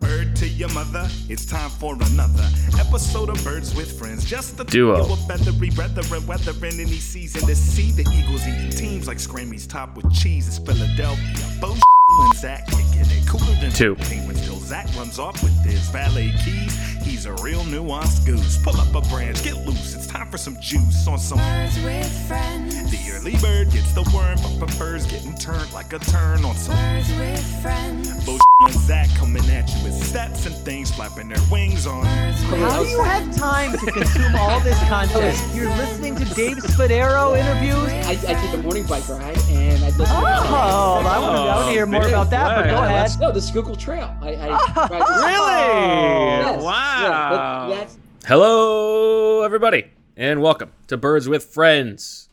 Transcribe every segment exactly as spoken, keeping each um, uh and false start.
Bird to your mother, it's time for another episode of Birds with Friends. Just the duo of feathery brethren, weathering any season to see the Eagles eating teams like Scrammy's top with cheese. It's Philadelphia. Bullshit. And Zach kicking it cooler than two penguins till Zach runs off with his valet keys. He's a real nuanced goose. Pull up a branch, get loose. It's time for some juice on some Birds with Friends. The early bird gets the worm, but prefers getting turned like a turn on some Birds with Friends. Bullshit and Zach coming at you with steps and things flapping their wings on. How do you have time to consume all this content? You're listening to Dave Spadaro interviews. I, I take a morning bike ride and I listen. Oh, to I want to oh, hear more about that, flag. But go yeah, ahead. No, the Schuylkill Trail. I, I oh, to really? Yes. Wow. Yeah, that's- Hello, everybody, and welcome to Birds with Friends.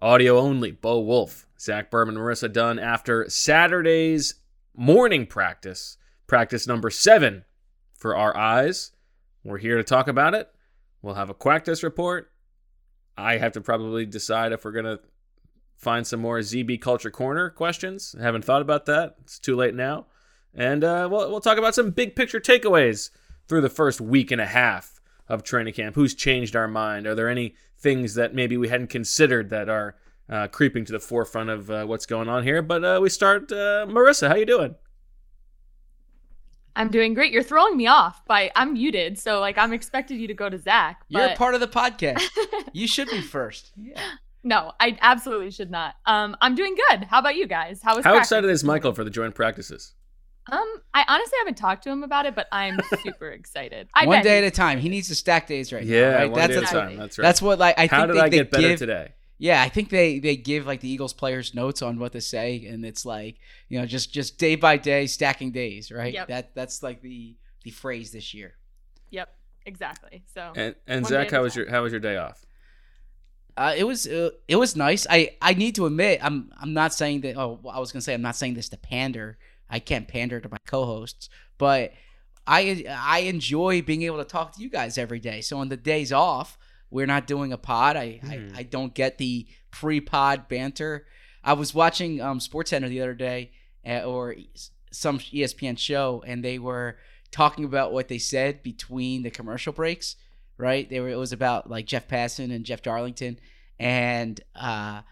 Audio only. Bo Wolf, Zach Berman, Marissa Dunn. After Saturday's morning practice, practice number seven for our eyes. We're here to talk about it. We'll have a Quacktest report. I have to probably decide if we're going to find some more Z B Culture Corner questions. I haven't thought about that. It's too late now. And uh, we'll, we'll talk about some big picture takeaways through the first week and a half of training camp. Who's changed our mind? Are there any things that maybe we hadn't considered that are Uh, creeping to the forefront of uh, what's going on here? But uh, we start, uh, Marissa, how you doing? I'm doing great. You're throwing me off by I'm muted, so like I'm expected you to go to Zach. But... You're a part of the podcast. You should be first. Yeah. No, I absolutely should not. Um, I'm doing good. How about you guys? How is How practice? Excited is Michael for the joint practices? Um, I honestly haven't talked to him about it, but I'm super excited. I one bet day at a time. He needs to stack days right yeah, now. Yeah, right? one that's day at a time. That's right. That's what like I How think did they, I get they better give... today? Yeah, I think they, they give like the Eagles players notes on what to say, and it's like, you know, just, just day by day stacking days, right? Yep. That that's like the, the phrase this year. Yep, exactly. So and and Zach, how was your how was your day off? Uh, it was uh, it was nice. I, I need to admit, I'm I'm not saying that. Oh, I was gonna say I'm not saying this to pander. I can't pander to my co-hosts, but I I enjoy being able to talk to you guys every day. So on the days off, we're not doing a pod. I, mm. I, I don't get the pre-pod banter. I was watching um, SportsCenter the other day uh, or some E S P N show, and they were talking about what they said between the commercial breaks, right? They were it was about like Jeff Passan and Jeff Darlington, and uh,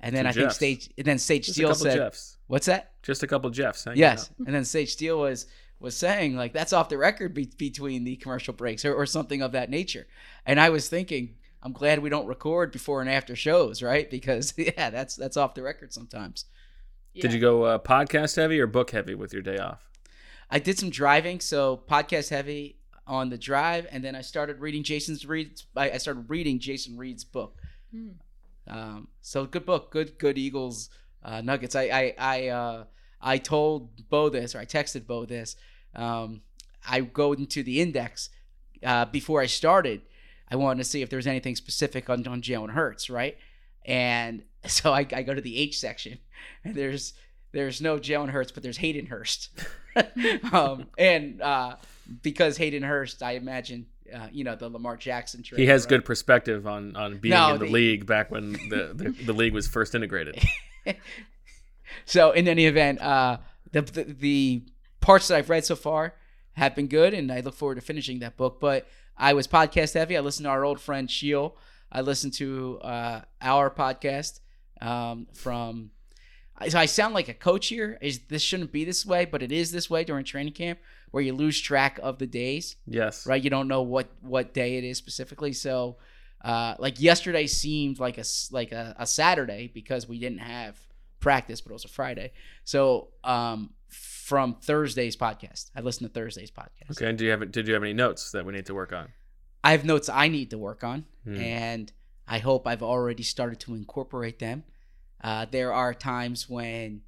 and then Some I Jeffs. think Sage and then Sage Just Steele said, Jeffs. "What's that?" Just a couple Jeffs. Yes, and then Sage Steele was. was saying like that's off the record be- between the commercial breaks or, or something of that nature. And I was thinking, I'm glad we don't record before and after shows, right? Because yeah, that's that's off the record sometimes. Yeah. Did you go uh, podcast heavy or book heavy with your day off? I did some driving, so podcast heavy on the drive, and then I started reading Jason's Reed's I, I started reading Jason Reed's book. Hmm. Um, so good book, good good Eagles uh, nuggets. I I I uh, I told Bo this, or I texted Bo this. Um, I go into the index uh, before I started. I wanted to see if there was anything specific on, on Jalen Hurts, right? And so I, I go to the H section, and there's there's no Jalen Hurts, but there's Hayden Hurst, um, and uh, because Hayden Hurst, I imagine. Uh, you know, the Lamar Jackson trade. He has right? good perspective on on being no, in the, the league back when the, the the league was first integrated. So in any event, uh, the the. the parts that I've read so far have been good, and I look forward to finishing that book. But I was podcast heavy. I listened to our old friend Sheil. I listened to uh, our podcast um, from – so I sound like a coach here. Is This shouldn't be this way, but it is this way during training camp where you lose track of the days. Yes. Right? You don't know what, what day it is specifically. So, uh, like, yesterday seemed like a, like a, a Saturday because we didn't have practice, but it was a Friday. So um, – from Thursday's podcast. I listened to Thursday's podcast. Okay, and do you have did you have any notes that we need to work on? I have notes I need to work on, mm. and I hope I've already started to incorporate them. Uh, there are times when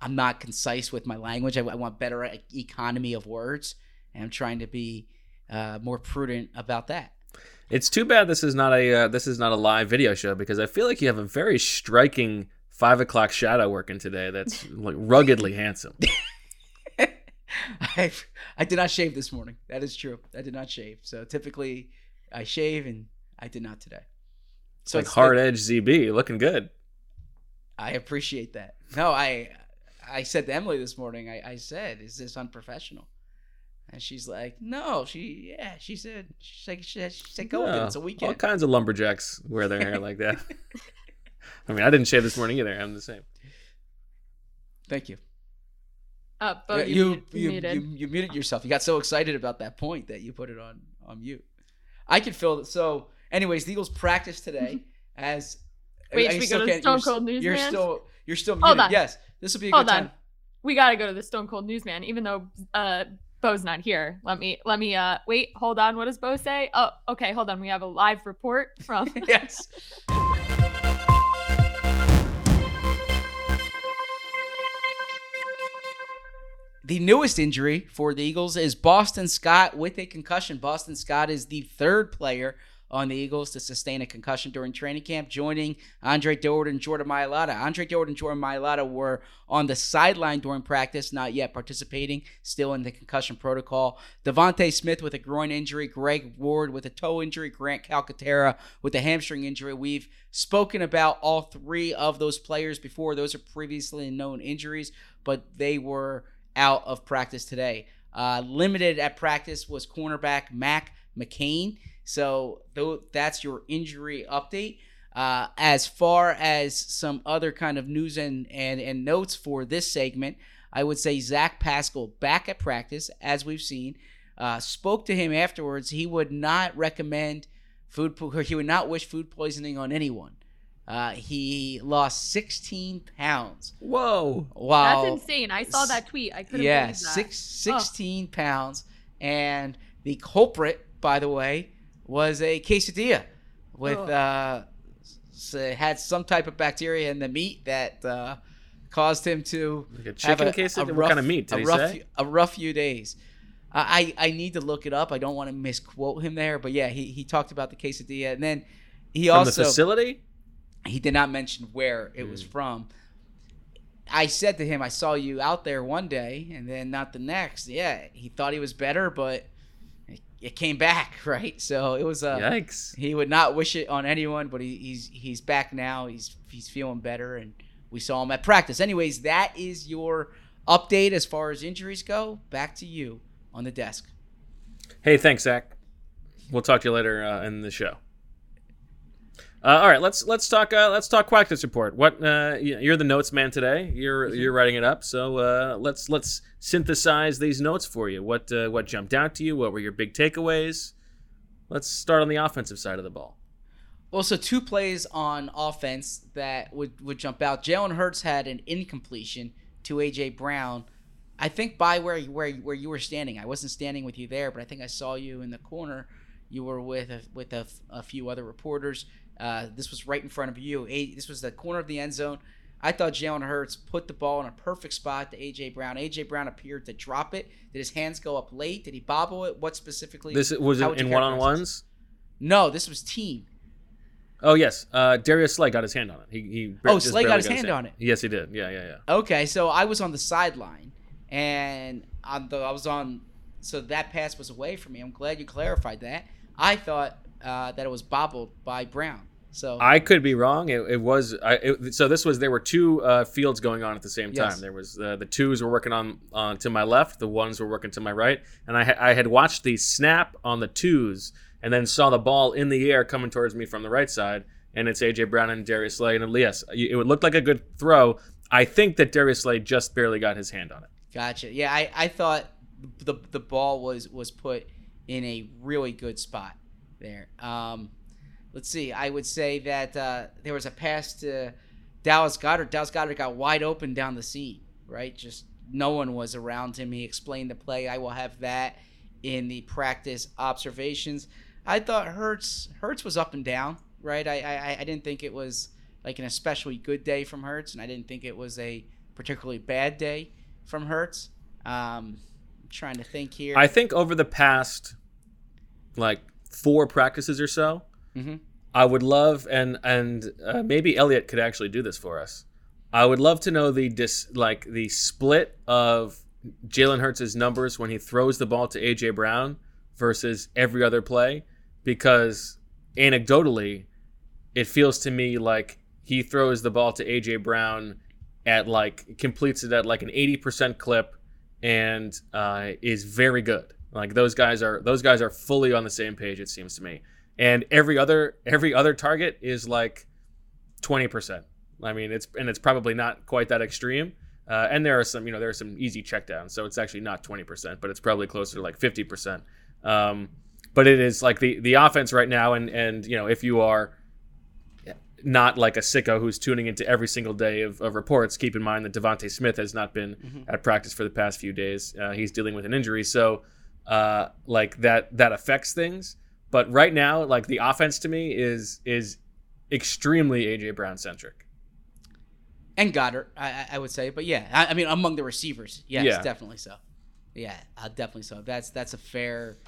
I'm not concise with my language. I, I want better economy of words, and I'm trying to be uh, more prudent about that. It's too bad this is not a uh, this is not a live video show, because I feel like you have a very striking five o'clock shadow working today. That's like ruggedly handsome. I I did not shave this morning. That is true. I did not shave. So typically I shave, and I did not today. So like it's hard like, edge Z B looking good. I appreciate that. No, I I said to Emily this morning, I, I said, is this unprofessional? And she's like, no, she yeah, she said she said, she said, she said go no, with it. It's a weekend. All kinds of lumberjacks wear their hair like that. I mean, I didn't shave this morning either. I'm the same. Thank you. Uh, but you you, you, muted. you you muted yourself. You got so excited about that point that you put it on, on mute. I can feel it. So, anyways, the Eagles practice today. As wait, I, should I we go to the Stone Cold Newsman? You're still you're still muted. Hold on. Yes, this will be a Hold good on. time. We gotta go to the Stone Cold Newsman, even though uh, Bo's not here. Let me let me uh, wait. Hold on. What does Bo say? Oh, okay. Hold on. We have a live report from yes. The newest injury for the Eagles is Boston Scott with a concussion. Boston Scott is the third player on the Eagles to sustain a concussion during training camp, joining Andre Dillard and Jordan Mailata. Andre Dillard and Jordan Mailata were on the sideline during practice, not yet participating, still in the concussion protocol. Devontae Smith with a groin injury, Greg Ward with a toe injury, Grant Calcaterra with a hamstring injury. We've spoken about all three of those players before. Those are previously known injuries, but they were out of practice today. Uh, limited at practice was cornerback Mac McCain. So th- that's your injury update. Uh, as far as some other kind of news and, and, and notes for this segment, I would say Zach Pascal back at practice, as we've seen. Uh, spoke to him afterwards. He would not recommend food po- – he would not wish food poisoning on anyone. Uh, he lost sixteen pounds. Whoa. Wow. That's insane. I saw that tweet. I couldn't yeah, believe that. Six, sixteen oh. pounds. And the culprit, by the way, was a quesadilla with, oh. uh, so had some type of bacteria in the meat that, uh, caused him to like a chicken have a, quesadilla? A rough, what kind of meat did a he rough, say? A rough few days. I, I need to look it up. I don't want to misquote him there, but yeah, he, he talked about the quesadilla, and then he From also the facility. He did not mention where it was from. I said to him, I saw you out there one day and then not the next. Yeah, he thought he was better, but it came back, right? So it was a... Uh, Yikes. He would not wish it on anyone, but he, he's he's back now. He's, he's feeling better, and we saw him at practice. Anyways, that is your update as far as injuries go. Back to you on the desk. Hey, thanks, Zach. We'll talk to you later uh, in the show. Uh, all right, let's let's talk uh, let's talk practice report. What uh, you're the notes man today. You're you're writing it up. So uh, let's let's synthesize these notes for you. What uh, what jumped out to you? What were your big takeaways? Let's start on the offensive side of the ball. Well, so two plays on offense that would would jump out. Jalen Hurts had an incompletion to A J Brown. I think by where where where you were standing. I wasn't standing with you there, but I think I saw you in the corner. You were with a, with a, a few other reporters. Uh, this was right in front of you. A, this was the corner of the end zone. I thought Jalen Hurts put the ball in a perfect spot to A J Brown. A J Brown appeared to drop it. Did his hands go up late? Did he bobble it? What specifically? This was it in one-on-ones? No, this was team. Oh, yes. Uh, Darius Slay got his hand on it. He, he Oh, Slay got his hand on it. Yes, he did. Yeah, yeah, yeah. Okay, so I was on the sideline, and on the, I was on – so that pass was away from me. I'm glad you clarified that. I thought uh, that it was bobbled by Brown. So I could be wrong. It, it was I, it, so. This was there were two uh, fields going on at the same time. Yes. There was uh, the twos were working on uh, to my left, the ones were working to my right, and I, ha- I had watched the snap on the twos and then saw the ball in the air coming towards me from the right side, and it's A J Brown and Darius Slay and Elias. It would look like a good throw. I think that Darius Slay just barely got his hand on it. Gotcha. Yeah, I, I thought the the ball was was put in a really good spot there. Um, Let's see. I would say that uh, there was a pass to Dallas Goedert. Dallas Goedert got wide open down the seam, right? Just no one was around him. He explained the play. I will have that in the practice observations. I thought Hurts Hurts was up and down, right? I I, I didn't think it was like an especially good day from Hurts, and I didn't think it was a particularly bad day from Hurts. Um, I'm trying to think here. I think over the past like four practices or so, mm-hmm. I would love, and and uh, maybe Elliot could actually do this for us. I would love to know the dis, like the split of Jalen Hurts' numbers when he throws the ball to A J Brown versus every other play, because anecdotally, it feels to me like he throws the ball to A J Brown at like completes it at like an eighty percent clip and uh, is very good. Like those guys are those guys are fully on the same page, it seems to me. And every other every other target is like twenty percent. I mean, it's and it's probably not quite that extreme. Uh, and there are some, you know, there are some easy checkdowns, so it's actually not twenty percent, but it's probably closer to like fifty percent. Um, but it is like the the offense right now, and and you know, if you are not like a sicko who's tuning into every single day of, of reports, keep in mind that Devontae Smith has not been mm-hmm. at practice for the past few days. Uh, he's dealing with an injury, so uh, like that that affects things. But right now, like the offense to me is is extremely A J Brown centric. And Goddard, I, I would say, but yeah, I, I mean, among the receivers, yes, yeah. definitely so. Yeah, uh, definitely so. That's that's a fair,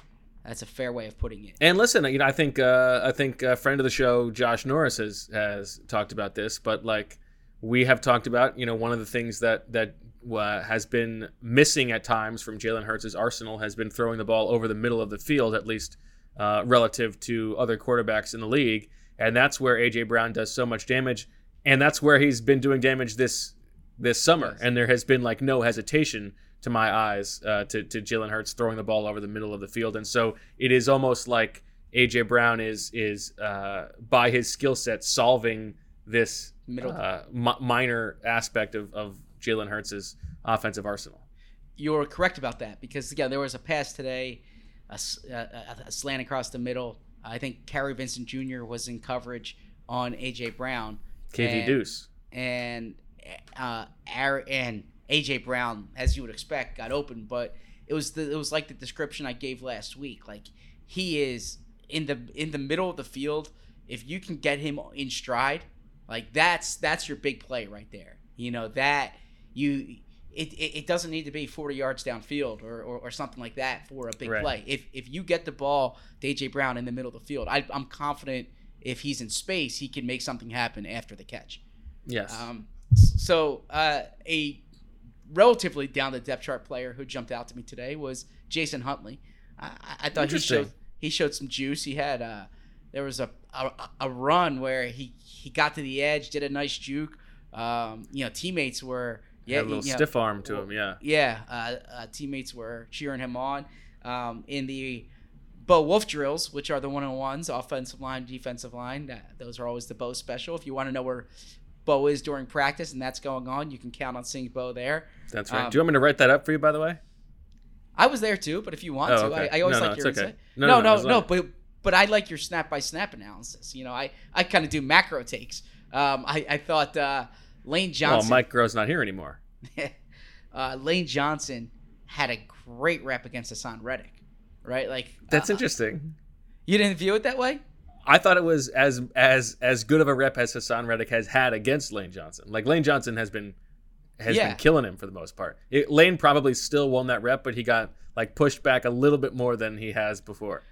that's a fair way of putting it. And listen, you know, I think uh, I think a friend of the show, Josh Norris, has has talked about this, but like we have talked about, you know, one of the things that that uh, has been missing at times from Jalen Hurts' arsenal has been throwing the ball over the middle of the field, at least uh, relative to other quarterbacks in the league, and that's where A J Brown does so much damage. And that's where he's been doing damage this this summer. Yes. And there has been like no hesitation to my eyes uh, to, to Jalen Hurts throwing the ball over the middle of the field. And so it is almost like A J Brown is is uh, by his skill set solving this middle. Uh, m- minor aspect of, of Jalen Hurts' offensive arsenal. You're correct about that, because again, there was a pass today, a, a, a slant across the middle. I think Kerry Vincent Junior was in coverage on A J Brown. K V Deuce and uh, and A J Brown, as you would expect, got open, but it was the, it was like the description I gave last week. Like he is in the in the middle of the field. If you can get him in stride, like that's that's your big play right there. You know that you it it, it doesn't need to be forty yards downfield or, or or something like that for a big right. play. If if you get the ball to A J Brown in the middle of the field, I, I'm confident. If he's in space, he can make something happen after the catch. Yes. Um, so uh, a relatively down the depth chart player who jumped out to me today was Jason Huntley. I, I thought he showed he showed some juice. He had uh, there was a, a a run where he he got to the edge, did a nice juke. Um, you know, teammates were yeah, had a little you know, stiff arm to him. Yeah. Yeah. Uh, uh, teammates were cheering him on um, in the. Bo Wolf drills, which are the one-on-ones, offensive line, defensive line. Uh, those are always the Bo special. If you want to know where Bo is during practice and that's going on, you can count on seeing Bo there. That's right. Um, Do you want me to write that up for you, by the way? I was there, too, but if you want oh, okay. to. I, I always no, like no, your okay. insight. No, no, no, no, no but but I like your snap-by-snap analysis. You know, I, I kind of do macro takes. Um, I, I thought uh, Lane Johnson. Oh, Mike Groh's not here anymore. uh, Lane Johnson had a great rep against Haason Reddick. Right, like that's uh, interesting. You didn't view it that way? I thought it was as as as good of a rep as Haason Reddick has had against Lane Johnson. Like Lane Johnson has been has yeah. been killing him for the most part. It, Lane probably still won that rep, but he got like pushed back a little bit more than he has before.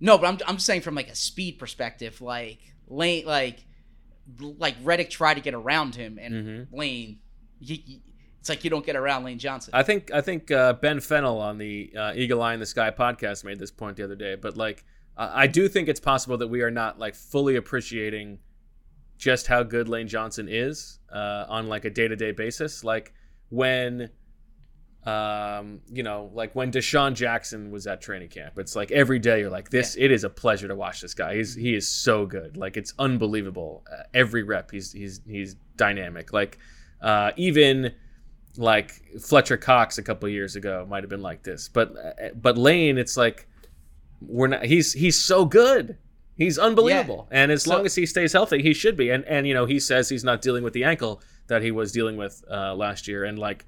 No, but I'm I'm saying from like a speed perspective, like Lane, like like Reddick tried to get around him, and mm-hmm. Lane. He, he, It's like you don't get around Lane Johnson. I think I think uh, Ben Fennell on the uh, Eagle Eye in the Sky podcast made this point the other day. But like, uh, I do think it's possible that we are not like fully appreciating just how good Lane Johnson is uh, on like a day to day basis. Like when, um, you know, like when Deshaun Jackson was at training camp, it's like every day you're like this. Yeah. It is a pleasure to watch this guy. He's he is so good. Like it's unbelievable. Uh, every rep, he's he's he's dynamic. Like uh, even. Like Fletcher Cox a couple of years ago might have been like this, but but Lane, it's like we're not. He's he's so good, he's unbelievable, yeah. and as so, long as he stays healthy, he should be. And and you know he says he's not dealing with the ankle that he was dealing with uh, last year. And like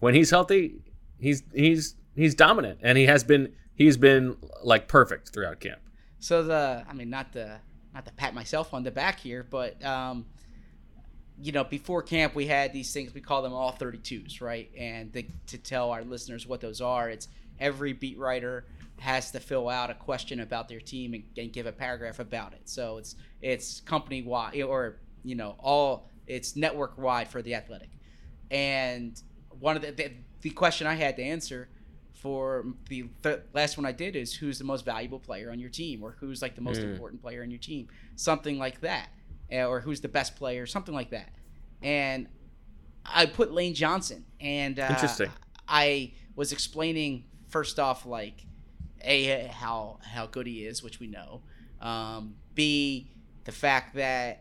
when he's healthy, he's he's he's dominant, and he has been he's been like perfect throughout camp. So the I mean not the not to pat myself on the back here, but um, you know, before camp, we had these things, we call them all thirty-twos, right? And the, to tell our listeners what those are, it's every beat writer has to fill out a question about their team and, and give a paragraph about it. So it's it's company-wide, or, you know, all it's network-wide for The Athletic. And one of the, the, the question I had to answer for the th- last one I did is, who's the most valuable player on your team, or who's like the most mm. important player on your team, something like that, or who's the best player, something like that. And I put Lane Johnson, and uh, Interesting. I was explaining first off, like, A, how how good he is, which we know. Um, B, the fact that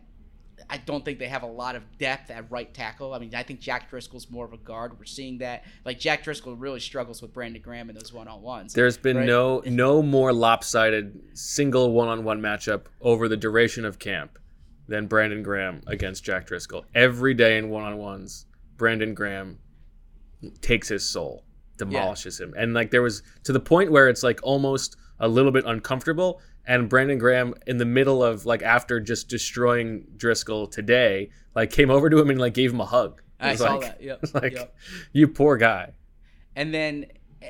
I don't think they have a lot of depth at right tackle. I mean, I think Jack Driscoll's more of a guard. We're seeing that. Like, Jack Driscoll really struggles with Brandon Graham in those one-on-ones. There's been right? no no more lopsided single one-on-one matchup over the duration of camp than Brandon Graham against Jack Driscoll. Every day in one-on-ones, Brandon Graham takes his soul, demolishes yeah. him. And, like, there was to the point where it's, like, almost a little bit uncomfortable. And Brandon Graham, in the middle of, like, after just destroying Driscoll today, like, came over to him and, like, gave him a hug. I saw like, that. Yep. Like, yep. You poor guy. And then,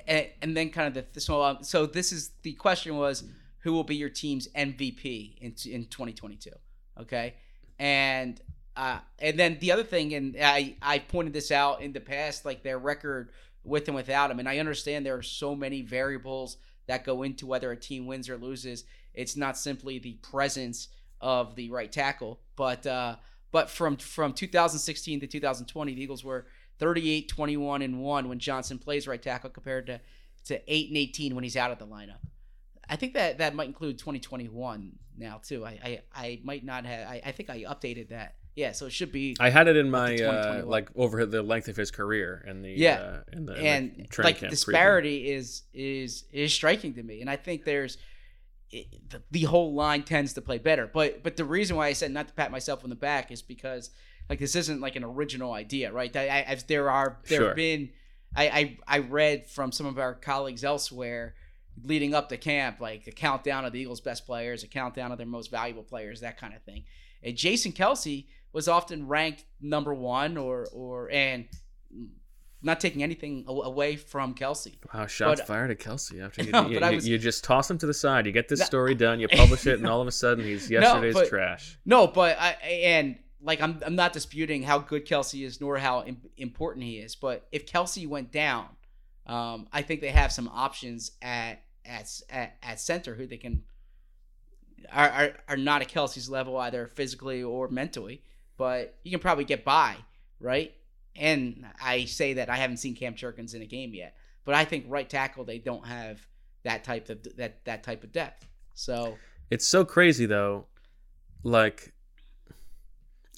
and, and then kind of the, so, um, so this is, the question was, who will be your team's M V P in in twenty twenty-two? Okay. And, uh, and then the other thing, and I, I pointed this out in the past, like, their record with and without him. And I understand there are so many variables that go into whether a team wins or loses. It's not simply the presence of the right tackle, but uh, but from from two thousand sixteen to two thousand twenty, the Eagles were thirty-eight, twenty-one, and one when Johnson plays right tackle, compared to to eight and eighteen when he's out of the lineup. I think that, that might include twenty twenty-one now too. I I, I might not have. I, I think I updated that. Yeah, so it should be. I had it in my uh, like over the length of his career and the yeah, uh, and the and like, training like camp disparity preview. is is is striking to me, and I think there's it, the, the whole line tends to play better. But but the reason why I said not to pat myself on the back is because, like, this isn't like an original idea, right? I, I there are there sure. have been I, I I read from some of our colleagues elsewhere leading up to camp, like a countdown of the Eagles' best players, a countdown of their most valuable players, that kind of thing. And Jason Kelce was often ranked number one, or or and not taking anything away from Kelce. Wow, shots but, fired at Kelce after you, no, you, you, was, you just toss him to the side. You get this no, story done, you publish it, and all of a sudden he's yesterday's no, but, trash. No, but I and like I'm I'm not disputing how good Kelce is, nor how im- important he is. But if Kelce went down, um, I think they have some options at at at, at center who they can are, are are not at Kelce's level, either physically or mentally. But you can probably get by, right? And I say that I haven't seen Cam Jurgens in a game yet, but I think right tackle they don't have that type of that that type of depth. So it's so crazy though. Like,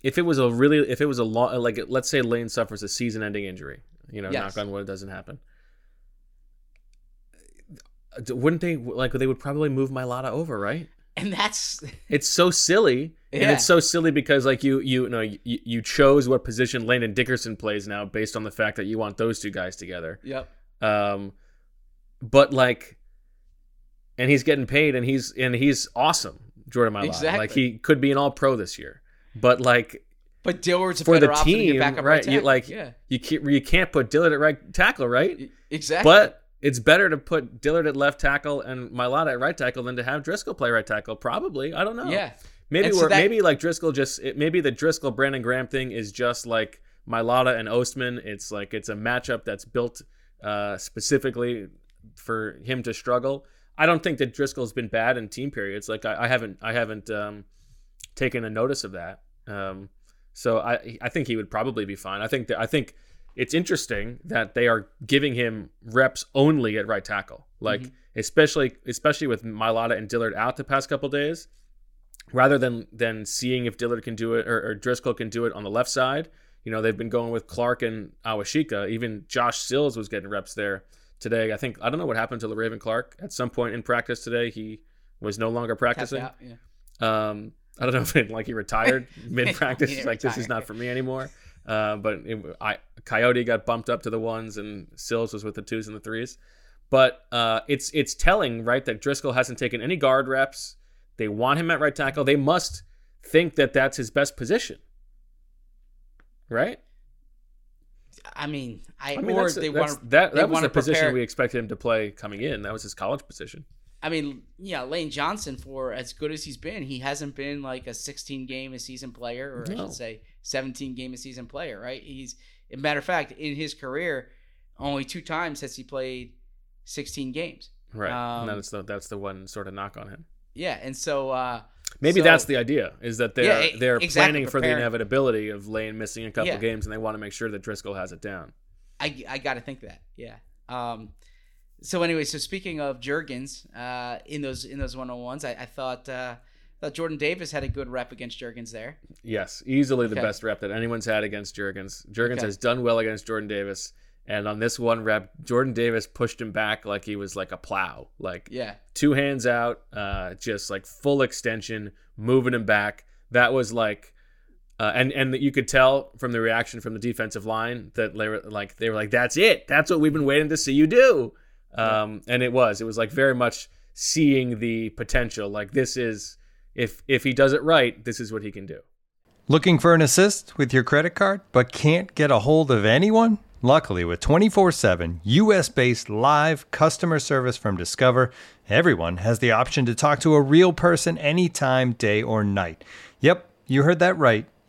if it was a really if it was a long like let's say Lane suffers a season-ending injury, you know, yes. knock on wood, it doesn't happen. Wouldn't they like they would probably move Mailata over, right? And that's it's so silly. Yeah. And it's so silly because, like, you you know you, you chose what position Landon Dickerson plays now based on the fact that you want those two guys together. Yep. Um, but like, and he's getting paid, and he's and he's awesome, Jordan Mailata. Exactly. Like, he could be an All-Pro this year. But like, but Dillard's for the team, back up right? You like, yeah. you can't you can't put Dillard at right tackle, right? Exactly. But it's better to put Dillard at left tackle and Mailata at right tackle than to have Driscoll play right tackle. Probably, I don't know. Yeah. Maybe so we're that, maybe like Driscoll just it, maybe the Driscoll Brandon Graham thing is just like Mailata and Ostman. It's like it's a matchup that's built uh, specifically for him to struggle. I don't think that Driscoll's been bad in team periods. Like I, I haven't I haven't um, taken a notice of that. Um, so I I think he would probably be fine. I think that I think it's interesting that they are giving him reps only at right tackle. Like mm-hmm. especially especially with Mailata and Dillard out the past couple days. Rather than, than seeing if Dillard can do it or, or Driscoll can do it on the left side, you know, they've been going with Clark and Awashika. Even Josh Sills was getting reps there today. I think I don't know what happened to LaRaven Clark. At some point in practice today, he was no longer practicing. Out, yeah. um, I don't know if it, like he retired mid-practice. He's like, retire. This is not for me anymore. Uh, but it, I, Coyote got bumped up to the ones, and Sills was with the twos and the threes. But uh, it's it's telling, right, that Driscoll hasn't taken any guard reps. They want him at right tackle. They must think that that's his best position. right? I mean, I, I mean, or they want to that, that was the position prepare. we expected him to play coming in. That was his college position. I mean, yeah, Lane Johnson, for as good as he's been, he hasn't been like a sixteen game a season player, or no. I should say seventeen game a season player, right? He's, as a matter of fact, in his career, only two times has he played sixteen games. Right. Um, that's the that's the one sort of knock on him. Yeah, and so uh, maybe so, that's the idea, is that they're yeah, they're exactly planning prepared. for the inevitability of Lane missing a couple yeah. games, and they want to make sure that Driscoll has it down. I, I got to think that. Yeah. Um, so anyway, so speaking of Juergens, uh, in those in those one-on-ones, I, I thought uh, thought Jordan Davis had a good rep against Juergens there. Yes, easily the okay. best rep that anyone's had against Juergens. Juergens okay. has done well against Jordan Davis. And on this one rep, Jordan Davis pushed him back like he was like a plow. Like yeah. two hands out, uh, just like full extension, moving him back. That was like uh, – and and you could tell from the reaction from the defensive line that they were like, they were like that's it. That's what we've been waiting to see you do. Um, and it was. It was like very much seeing the potential. Like this is – if if he does it right, this is what he can do. Looking for an assist with your credit card but can't get a hold of anyone? Luckily, with twenty-four seven U S based live customer service from Discover, everyone has the option to talk to a real person anytime, day or night. Yep, you heard that right.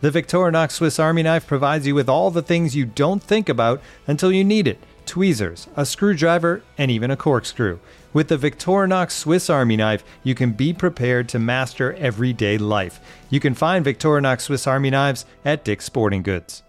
The Victorinox Swiss Army knife provides you with all the things you don't think about until you need it. Tweezers, a screwdriver, and even a corkscrew. With the Victorinox Swiss Army knife, you can be prepared to master everyday life. You can find Victorinox Swiss Army knives at Dick's Sporting Goods.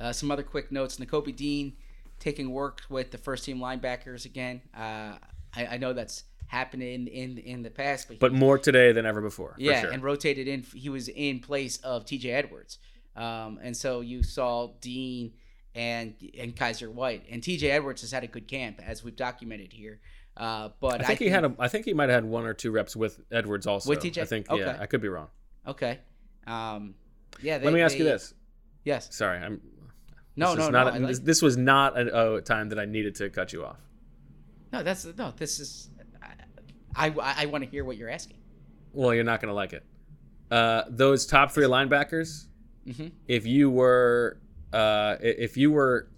Uh, some other quick notes. Nakobe Dean taking work with the first-team linebackers again. Uh, I, I know that's happened in in, in the past. But, he, but more today than ever before. Yeah, for sure. And rotated in. He was in place of T J Edwards. Um, and so you saw Dean and and Kyzir White. And T J Edwards has had a good camp, as we've documented here. Uh, but I think I he think, had a, I think he might have had one or two reps with Edwards also. With T J? I think, okay. yeah, I could be wrong. Okay. Um, yeah. They, Let me ask they, you this. Yes. Sorry, I'm... No, this no, no. A, like, this was not a, a time that I needed to cut you off. No, that's no. This is. I I, I want to hear what you're asking. Well, you're not going to like it. Uh, those top three linebackers. Mm-hmm. If you were, uh, if you were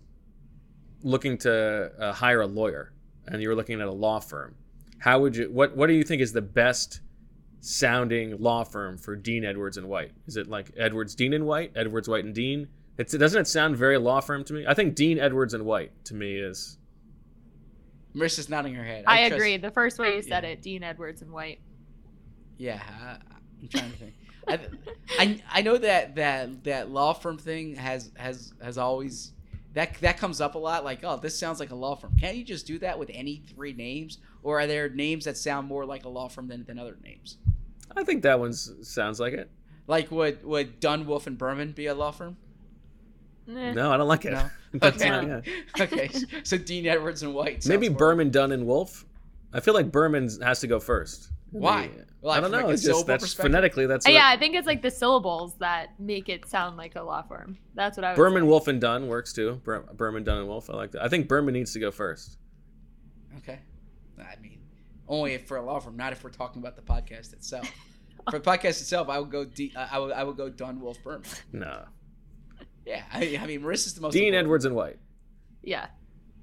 looking to uh, hire a lawyer and you were looking at a law firm, how would you? What What do you think is the best sounding law firm for Dean, Edwards, and White? Is it like Edwards, Dean, and White? Edwards, White, and Dean? It's, doesn't it sound very law firm to me? I think Dean, Edwards, and White to me is. Marissa's nodding her head. I, I trust... agree. The first way you said yeah. it, Dean, Edwards, and White. Yeah, I, I'm trying to think. I, I I know that that that law firm thing has has has always that that comes up a lot. Like, oh, this sounds like a law firm. Can't you just do that with any three names, or are there names that sound more like a law firm than than other names? I think that one sounds like it. Like, would would Dunn, Wolf, and Berman be a law firm? Nah. No, I don't like it. No. That's okay. Not, yeah. okay, so Dean, Edwards, and White. Maybe Berman, Dunn, and Wolf. I feel like Berman has to go first. Why? Maybe, well, I don't know. Like it's just that's phonetically. That's yeah. It, I think it's like the syllables that make it sound like a law firm. That's what I. Would Berman, say. Wolf, and Dunn works too. Ber- Berman, Dunn, and Wolf. I like that. I think Berman needs to go first. Okay, I mean, only if for a law firm, not if we're talking about the podcast itself. For the podcast itself, I would go. D- I would. I would go Dunn, Wolf, Berman. No. Yeah, I, I mean, Marissa's the most. Dean, important. Edwards, and White. Yeah,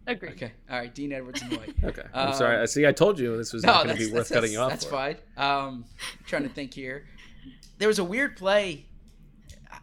agreed. Okay, all right, Dean, Edwards, and White. okay, I'm um, sorry. I see. I told you this was no, not going to be worth cutting you off. That's for. fine. Um, I'm trying to think here. There was a weird play.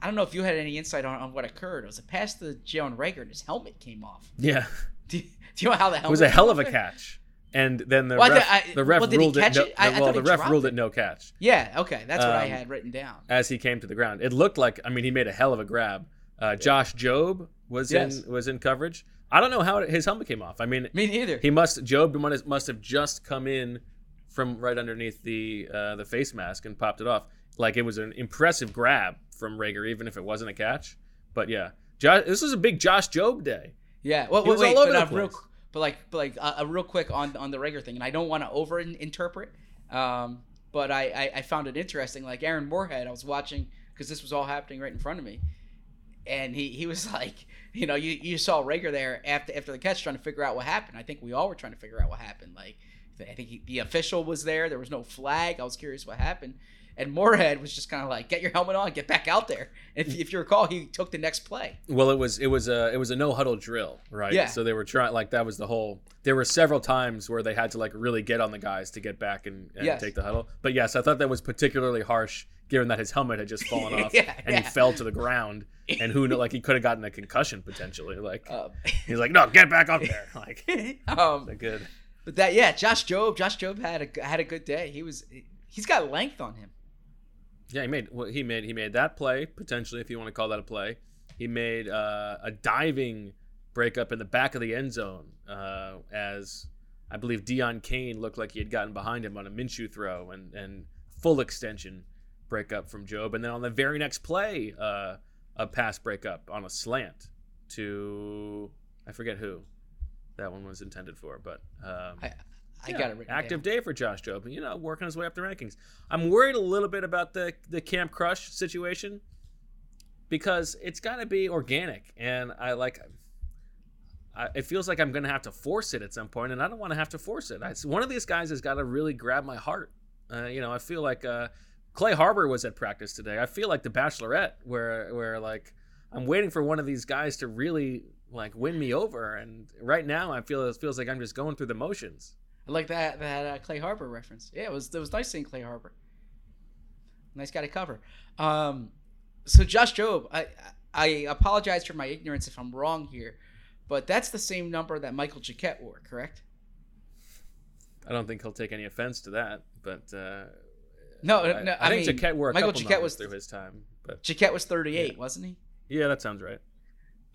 I don't know if you had any insight on, on what occurred. It was a pass to Jalen Reagor, and his helmet came off. Yeah. Do you, do you know how the helmet? It was a hell of a catch. And then the well, ref, I, I, the ref well, ruled it. No, it? I, well, I the ref ruled it. it no catch. Yeah. Okay, that's um, what I had written down. As he came to the ground, it looked like. I mean, he made a hell of a grab. Uh, Josh Jobe was yes. in was in coverage. I don't know how it, his helmet came off. I mean, me neither. He must Jobe must have just come in from right underneath the uh, the face mask and popped it off. Like it was an impressive grab from Reagor, even if it wasn't a catch. But yeah, Josh, this was a big Josh Jobe day. Yeah, well, he was wait, all over but the place. Real, but like, but like, uh, real quick on, on the Reagor thing, and I don't want to over interpret, um, but I, I, I found it interesting. Like Aaron Moorhead, I was watching because this was all happening right in front of me, and he, he was like, you know, you, you saw Reagor there after after the catch trying to figure out what happened. I think we all were trying to figure out what happened. Like, I think he, the official was there. There was no flag. I was curious what happened. And Moorhead was just kind of like, get your helmet on, get back out there. And if, if you recall, he took the next play. Well, it was it was a it was a no huddle drill, right? Yeah. So they were trying like that was the whole. There were several times where they had to like really get on the guys to get back and, and yes. take the huddle. But yes, I thought that was particularly harsh, given that his helmet had just fallen off yeah, and yeah. he fell to the ground. And who knew, like he could have gotten a concussion potentially. Like um, he's like, no, get back up there. Like, um, good. But that yeah, Josh Jobe, Josh Jobe had a had a good day. He was he's got length on him. Yeah, he made well, he made he made that play potentially, if you want to call that a play. He made uh, a diving breakup in the back of the end zone uh, as I believe Deon Cain looked like he had gotten behind him on a Minshew throw and, and full extension breakup from Jobe, and then on the very next play uh, a pass breakup on a slant to I forget who that one was intended for, but. Um, I- I yeah, got it written active down. Day for Josh Jobe, you know, working his way up the rankings. I'm worried a little bit about the the Camp Crush situation because it's got to be organic, and I like. I, it feels like I'm going to have to force it at some point, and I don't want to have to force it. I, one of these guys has got to really grab my heart. Uh, you know, I feel like uh, Clay Harbor was at practice today. I feel like the Bachelorette, where where like I'm waiting for one of these guys to really like win me over, and right now I feel it feels like I'm just going through the motions. I like that that uh, Clay Harbor reference. Yeah, it was it was nice seeing Clay Harbor. Nice guy to cover. Um, so Josh Jobe, I I apologize for my ignorance if I'm wrong here, but that's the same number that Michael Jacquette wore, correct? I don't think he'll take any offense to that, but uh, no, I, no, I, I think mean, Jacquette wore a Michael couple Jacquette was through his time. But Jacquette was thirty-eight, yeah. wasn't he? Yeah, that sounds right.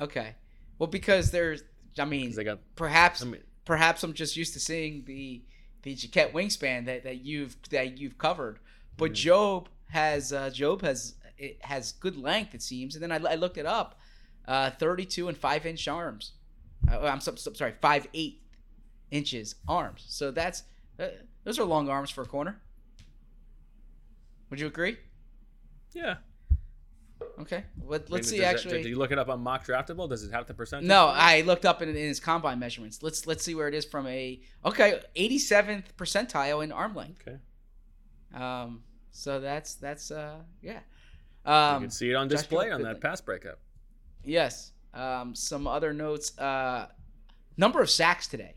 Okay, well, because there's, I mean, they got, perhaps. I mean, Perhaps I'm just used to seeing the the Jacquette wingspan that, that you've that you've covered, but mm-hmm. Jobe has uh, Jobe has it has good length it seems. And then I, I looked it up, uh, thirty-two and five inch arms. Uh, I'm so, so, sorry, five eight inches arms. So that's uh, those are long arms for a corner. Would you agree? Yeah. Okay. Let, let's see. Actually, it, did you look it up on Mock Draftable? Does it have the percentage? No, I looked up in, in his combine measurements. Let's let's see where it is from a okay eighty-seventh percentile in arm length. Okay. Um. So that's that's uh yeah. Um, you can see it on display on that pass breakup. Yes. Um. Some other notes. Uh, number of sacks today.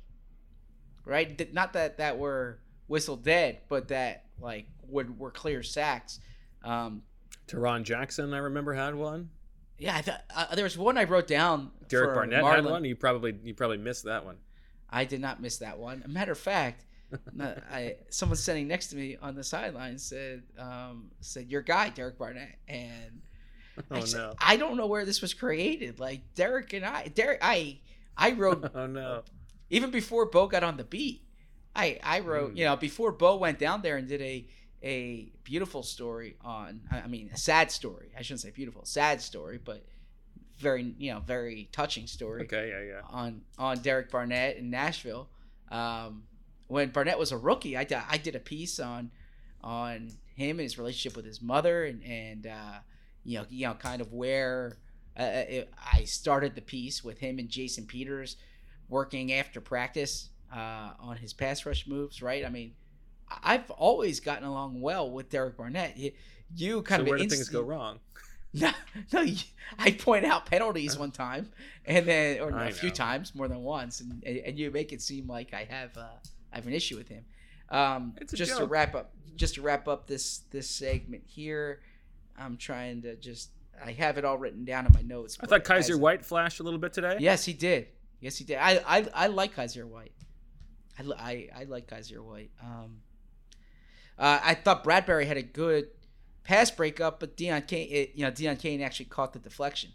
Right. Not that that were whistle dead, but that like would were clear sacks. Um. Teron Jackson, I remember, had one. Yeah, I thought uh, there was one I wrote down. Derek for Barnett Marlon. Had one. You probably you probably missed that one. I did not miss that one. A matter of fact, I someone sitting next to me on the sideline said um, said your guy Derek Barnett, and oh, I, just, no. I don't know where this was created. Like Derek and I, Derek I I wrote. oh no! Even before Bo got on the beat, I I wrote mm. you know before Bo went down there and did a. a beautiful story on, I mean, a sad story. I shouldn't say beautiful, sad story, but very, you know, very touching story. Okay, yeah, yeah. On on Derek Barnett in Nashville, um, when Barnett was a rookie, I, I did a piece on on him and his relationship with his mother, and and uh, you know, you know, kind of where uh, it, I started the piece with him and Jason Peters working after practice uh, on his pass rush moves. Right, I mean. I've always gotten along well with Derek Barnett. You, you kind so of where do inst- things go wrong? No, no. You, I point out penalties one time, and then or no, a know. few times, more than once, and and you make it seem like I have uh, I have an issue with him. Um, it's a just joke. to wrap up, just to wrap up this this segment here. I'm trying to just I have it all written down in my notes. I thought Kyzir White flashed a little bit today. Yes, he did. Yes, he did. I I, I like Kyzir White. I, I I like Kyzir White. Um. Uh, I thought Bradberry had a good pass breakup, but Deon Cain, it, you know, Deon Cain actually caught the deflection.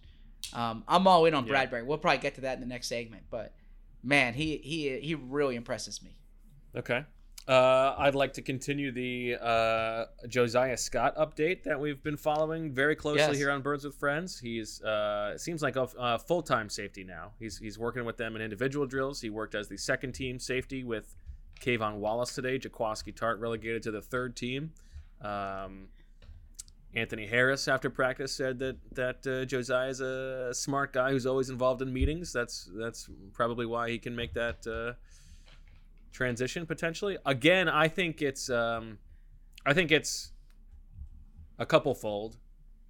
Um, I'm all in on yeah. Bradberry. We'll probably get to that in the next segment, but man, he he he really impresses me. Okay. Uh, I'd like to continue the uh, Josiah Scott update that we've been following very closely yes. here on Birds with Friends. He's uh, seems like a, a full-time safety now. He's he's working with them in individual drills. He worked as the second-team safety with K'Von Wallace today. Jaquiski Tartt relegated to the third team. Um, Anthony Harris, after practice, said that that uh, Josiah is a smart guy who's always involved in meetings. That's that's probably why he can make that. Uh, transition potentially. Again, I think it's um I think it's a couple fold.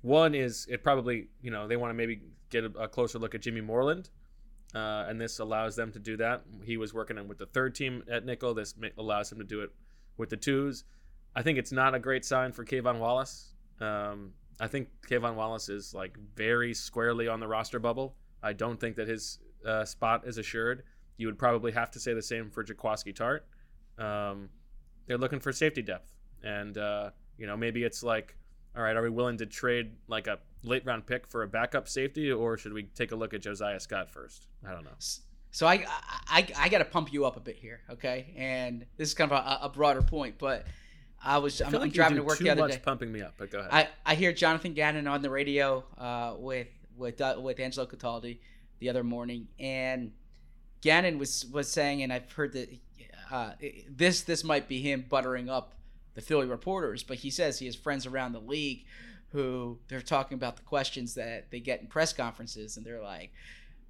One is it probably, you know, they want to maybe get a, a closer look at Jimmy Moreland, uh and this allows them to do that. He was working with the third team at nickel. This allows him to do it with the twos. I think it's not a great sign for K'Von Wallace. um I think K'Von Wallace is like very squarely on the roster bubble. I don't think that his uh, spot is assured. You would probably have to say the same for Jaquiski Tartt. Um, they're looking for safety depth. And, uh, you know, maybe it's like, all right, are we willing to trade like a late round pick for a backup safety, or should we take a look at Josiah Scott first? I don't know. So I I, I got to pump you up a bit here, okay? And this is kind of a, a broader point, but I was I I'm, like I'm driving to work the other day. Too much pumping me up, but go ahead. I, I hear Jonathan Gannon on the radio uh, with with uh, with Angelo Cataldi the other morning, and Gannon was, was saying, and I've heard that uh, this this might be him buttering up the Philly reporters, but he says he has friends around the league who they're talking about the questions that they get in press conferences, and they're like,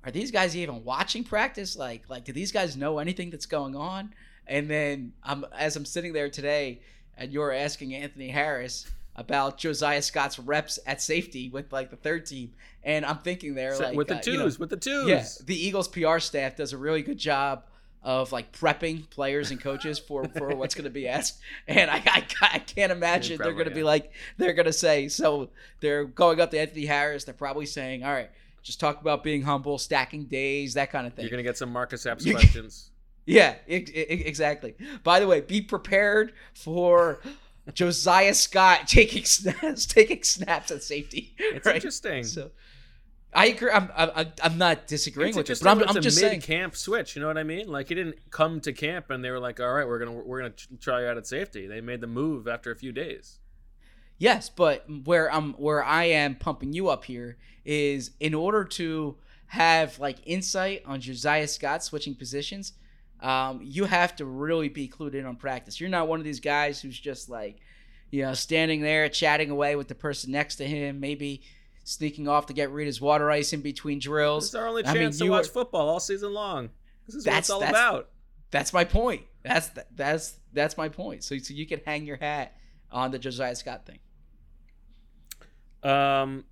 are these guys even watching practice? Like, like do these guys know anything that's going on? And then I'm, as I'm sitting there today, and you're asking Anthony Harris about Josiah Scott's reps at safety with like the third team. And I'm thinking there so like with the twos, uh, you know, with the twos. Yeah, the Eagles P R staff does a really good job of like prepping players and coaches for, for what's going to be asked. And I, I, I can't imagine probably, they're going to yeah. be like, they're going to say, so they're going up to Anthony Harris. They're probably saying, all right, just talk about being humble, stacking days, that kind of thing. You're going to get some Marcus Epps questions. Yeah, it, it, exactly. By the way, be prepared for Josiah Scott taking snaps, taking snaps at safety. It's right? Interesting. So, I agree. I'm, I'm, I'm not disagreeing it's with this, but I'm, it's I'm a just mid saying. Camp switch. You know what I mean? Like he didn't come to camp and they were like, "All right, we're gonna we're gonna try out at safety." They made the move after a few days. Yes, but where I'm where I am pumping you up here is in order to have like insight on Josiah Scott switching positions. Um, you have to really be clued in on practice. You're not one of these guys who's just like, you know, standing there chatting away with the person next to him, maybe sneaking off to get Rita's water ice in between drills. It's our only I chance mean, to watch are, football all season long. This is what it's all that's, about. That's my point. That's the, that's that's my point. So, so you can hang your hat on the Josiah Scott thing. Um,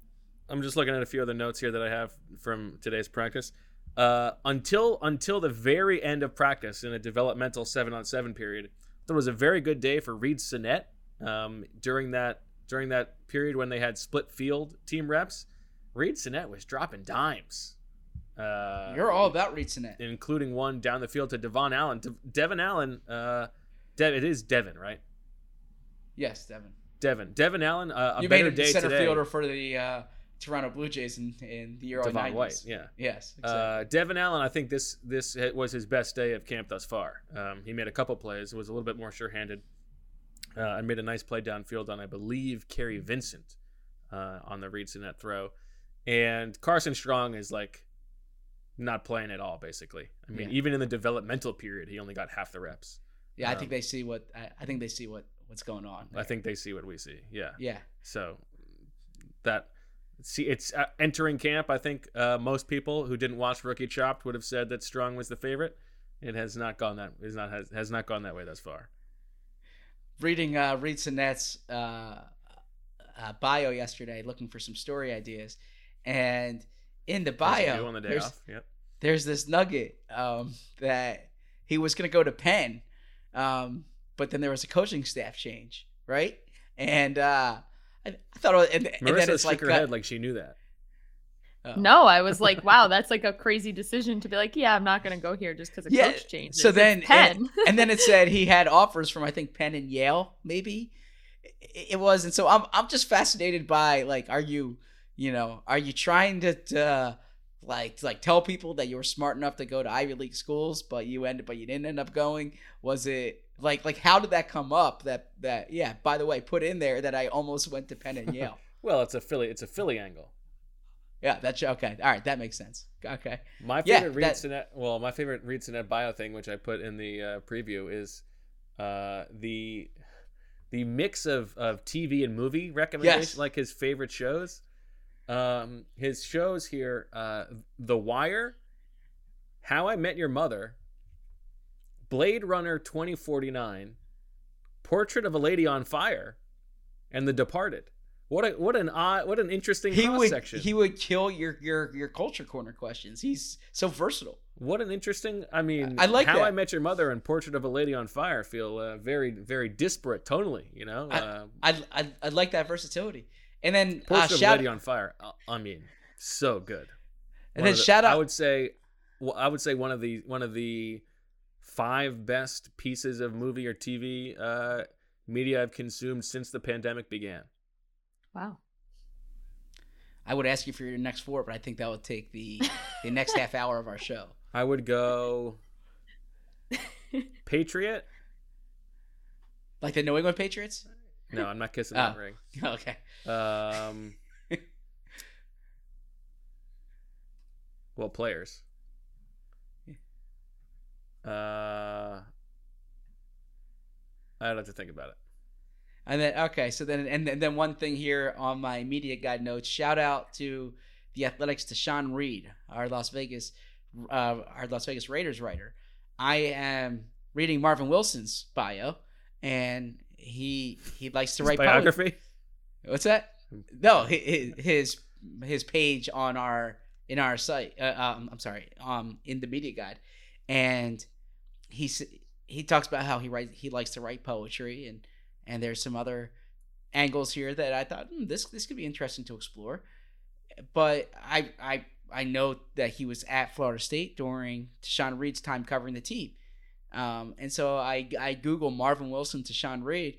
I'm just looking at a few other notes here that I have from today's practice. Uh, until until the very end of practice in a developmental seven-on seven period, there was a very good day for Reed Sinnett um, during that during that period when they had split field team reps. Reed Sinnett was dropping dimes. Uh, You're all about Reed Sinnett, including one down the field to Devon Allen. De- Devon Allen, uh, De- it is Devon, right? Yes, Devon. Devon, Devon Allen. Uh, a you better made him day center today. Fielder for the. Uh... Toronto Blue Jays in, in the year nineties. Devon White, yeah. Yes, exactly. Uh, Devon Allen, I think this this was his best day of camp thus far. Um, he made a couple plays. It was a little bit more sure-handed. Uh, and made a nice play downfield on, I believe, Kerry Vincent uh, on the Reed Sinnett throw. And Carson Strong is, like, not playing at all, basically. I mean, yeah. even in the developmental period, he only got half the reps. Yeah, um, I think they see what I, – I think they see what, what's going on. There. I think they see what we see, yeah. Yeah. So that – See, it's uh, entering camp. I think uh, most people who didn't watch Rookie Chopped would have said that Strong was the favorite. It has not gone that is not has, has not gone that way thus far. Reading uh, Reed Sinnett's uh, uh, bio yesterday, looking for some story ideas, and in the bio, on the day there's, off. Yep. there's this nugget um, that he was going to go to Penn, um, but then there was a coaching staff change, right? And uh, I thought it was, and, and then it's like her uh, head like she knew that. Oh. No, I was like, wow, that's like a crazy decision to be like, yeah, I'm not going to go here just because a yeah. coach changed. So then Penn. And, and then it said he had offers from I think Penn and Yale, maybe it, it was. And so I'm I'm just fascinated by like, are you you know are you trying to, to like like tell people that you were smart enough to go to Ivy League schools, but you ended but you didn't end up going? Was it Like, like how did that come up? That that yeah. By the way, put in there that I almost went to Penn and Yale. Well, it's a Philly. It's a Philly angle. Yeah, that's okay. All right, that makes sense. Okay. My favorite yeah, Reed that, Sinnett. Well, my favorite Reed Sinnett bio thing, which I put in the uh, preview, is uh, the the mix of, of T V and movie recommendations, yes. like his favorite shows. Um, his shows here: uh, The Wire, How I Met Your Mother, Blade Runner twenty forty-nine, Portrait of a Lady on Fire, and The Departed. What a, what an odd, what an interesting cross section. He would kill your your your culture corner questions. He's so versatile. What an interesting. I mean, I like How that. I Met Your Mother and Portrait of a Lady on Fire feel uh, very very disparate tonally. You know, I, uh, I, I I like that versatility. And then Portrait uh, of a Lady out. on Fire. Uh, I mean, so good. And one then the, shout out. I would say, well, I would say one of the one of the five best pieces of movie or T V uh, media I've consumed since the pandemic began. Wow. I would ask you for your next four, but I think that would take the, the next half hour of our show. I would go Patriot. Like the New England Patriots? No, I'm not kissing oh. that ring. Okay. Um, well, players. Uh, I'd have to think about it. And then, okay, so then, and then one thing here on my media guide notes, shout out to the Athletics, to Sean Reed, our Las Vegas, uh, our Las Vegas Raiders writer. I am reading Marvin Wilson's bio, and he, he likes to his write biography. Poetry. What's that? No, his, his, his page on our, in our site, uh, um, I'm sorry, um, in the media guide. And he, he talks about how he writes, he likes to write poetry, and, And there's some other angles here that I thought hmm, this this could be interesting to explore. But I I I know that he was at Florida State during Tashaun Reed's time covering the team, um, and so I I Google Marvin Wilson Tashaun Reed,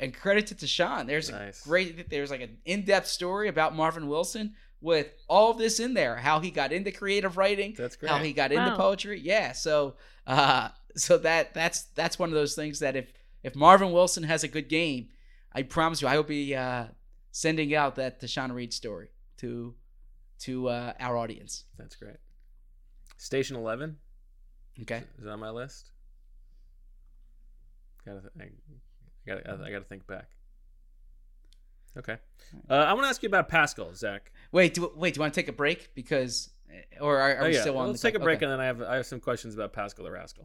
and credit to Tashaun. There's nice. a great there's like an in-depth story about Marvin Wilson with all of this in there, how he got into creative writing, that's great. how he got wow. into poetry. Yeah, so uh, so that that's that's one of those things that if. If Marvin Wilson has a good game, I promise you, I will be uh, sending out that Tashaun Reed story to to uh, our audience. That's great. Station eleven. Okay, is, is on my list. Gotta, th- I gotta, I gotta think back. Okay, uh, I want to ask you about Pascal, Zach. Wait, do, wait, do you want to take a break because? Or are, are oh, yeah. we still on? Let's the take co- a break, okay. and then I have I have some questions about Pascal the Rascal.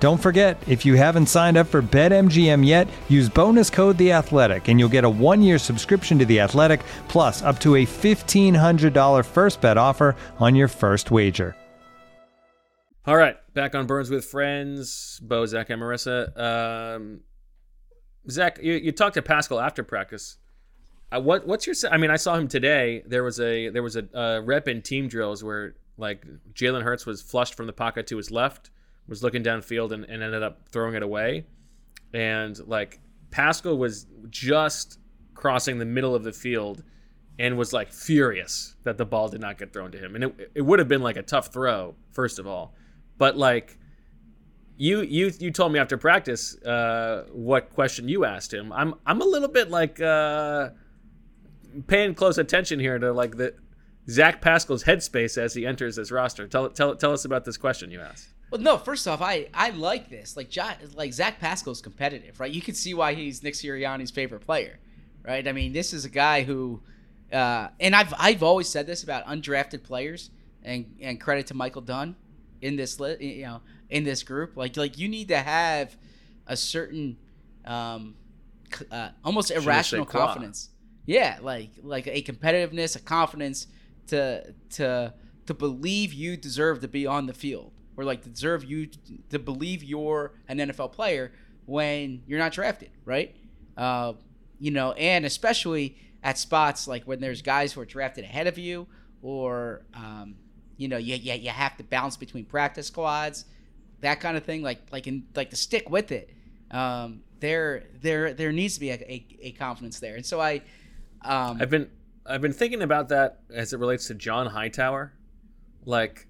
Don't forget, if you haven't signed up for BetMGM yet, use bonus code The Athletic, and you'll get a one-year subscription to The Athletic, plus up to a fifteen hundred dollars first bet offer on your first wager. All right, back on Burns with Friends, Bo, Zach, and Marissa. Um, Zach, you, you talked to Pascal after practice. Uh, what, what's your? I mean, I saw him today. There was a there was a uh, rep in team drills where like Jalen Hurts was flushed from the pocket to his left. was looking downfield and, and ended up throwing it away. And like Pascal was just crossing the middle of the field and was like furious that the ball did not get thrown to him. And it, it would have been like a tough throw, first of all. But like you you you told me after practice uh, what question you asked him. I'm I'm a little bit like uh, paying close attention here to like the Zach Pascal's headspace as he enters this roster. Tell tell tell us about this question you asked. Well, no, first off, I, I like this. Like John, like Zach Pascal's competitive, right? You can see why he's Nick Sirianni's favorite player, right? I mean, this is a guy who, uh, and I've I've always said this about undrafted players, and, and credit to Michael Dunn in this list, you know, in this group. Like like you need to have a certain, um, uh, almost irrational confidence. Yeah, like like a competitiveness, a confidence to to to believe you deserve to be on the field. Or like deserve you to believe you're an N F L player when you're not drafted, right? Uh, you know, and especially at spots like when there's guys who are drafted ahead of you, or um, you know, you, you you have to bounce between practice squads, that kind of thing. Like like in like to stick with it. Um, there there there needs to be a, a, a confidence there. And so I, um, I've been I've been thinking about that as it relates to John Hightower, like.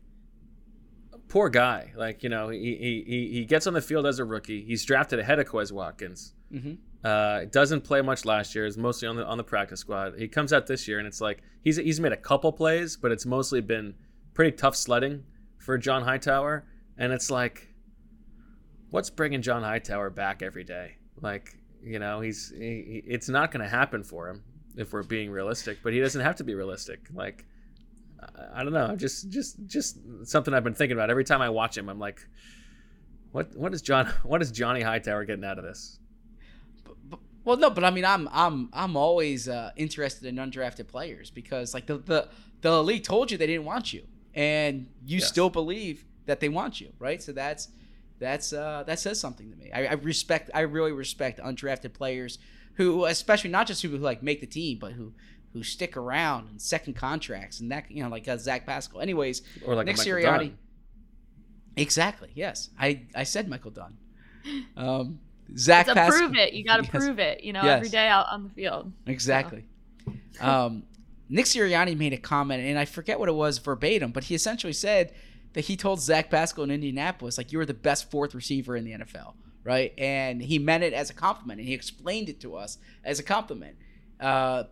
Poor guy. Like, you know, he he he gets on the field as a rookie. He's drafted ahead of Quez Watkins. Mm-hmm. Uh, doesn't play much last year. Is mostly on the on the practice squad. He comes out this year, and it's like he's he's made a couple plays, but it's mostly been pretty tough sledding for John Hightower. And it's like, what's bringing John Hightower back every day? Like, you know, he's he, it's not going to happen for him if we're being realistic. But he doesn't have to be realistic. Like. I don't know, just just just something I've been thinking about. Every time I watch him, I'm like, what what is John what is Johnny Hightower getting out of this? But, but, well, no, but I mean, I'm I'm I'm always uh, interested in undrafted players because like the, the the league told you they didn't want you, and you yes. still believe that they want you, right? So that's that's uh, that says something to me. I, I respect I really respect undrafted players who, especially not just who, who like make the team, but who. who stick around and second contracts and that, you know, like Zach Pascal. Anyways, or like Nick Sirianni. Dunn. Exactly. Yes. I, I said Michael Dunn. Um, Zach Pascal. Prove it. You got to yes. prove it, you know, yes. every day out on the field. Exactly. So. Um, Nick Sirianni made a comment, and I forget what it was verbatim, but he essentially said that he told Zach Pascal in Indianapolis, like, you were the best fourth receiver in the N F L, right? And he meant it as a compliment, and he explained it to us as a compliment. Uh,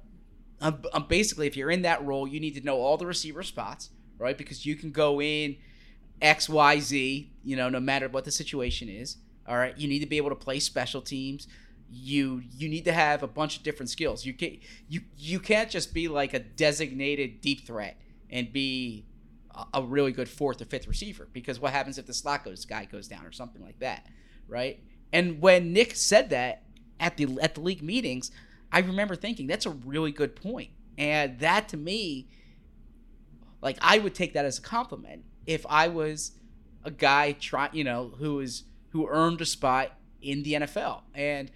Um, um, basically, if you're in that role, you need to know all the receiver spots, right? Because you can go in X, Y, Z, you know, no matter what the situation is. All right, you need to be able to play special teams. You you need to have a bunch of different skills. You can't you you can't just be like a designated deep threat and be a, a really good fourth or fifth receiver, because what happens if the slot goes guy goes down or something like that, right? And when Nick said that at the at the league meetings, I remember thinking, that's a really good point. And that to me, like, I would take that as a compliment if I was a guy try, you know, who is who earned a spot in the N F L. And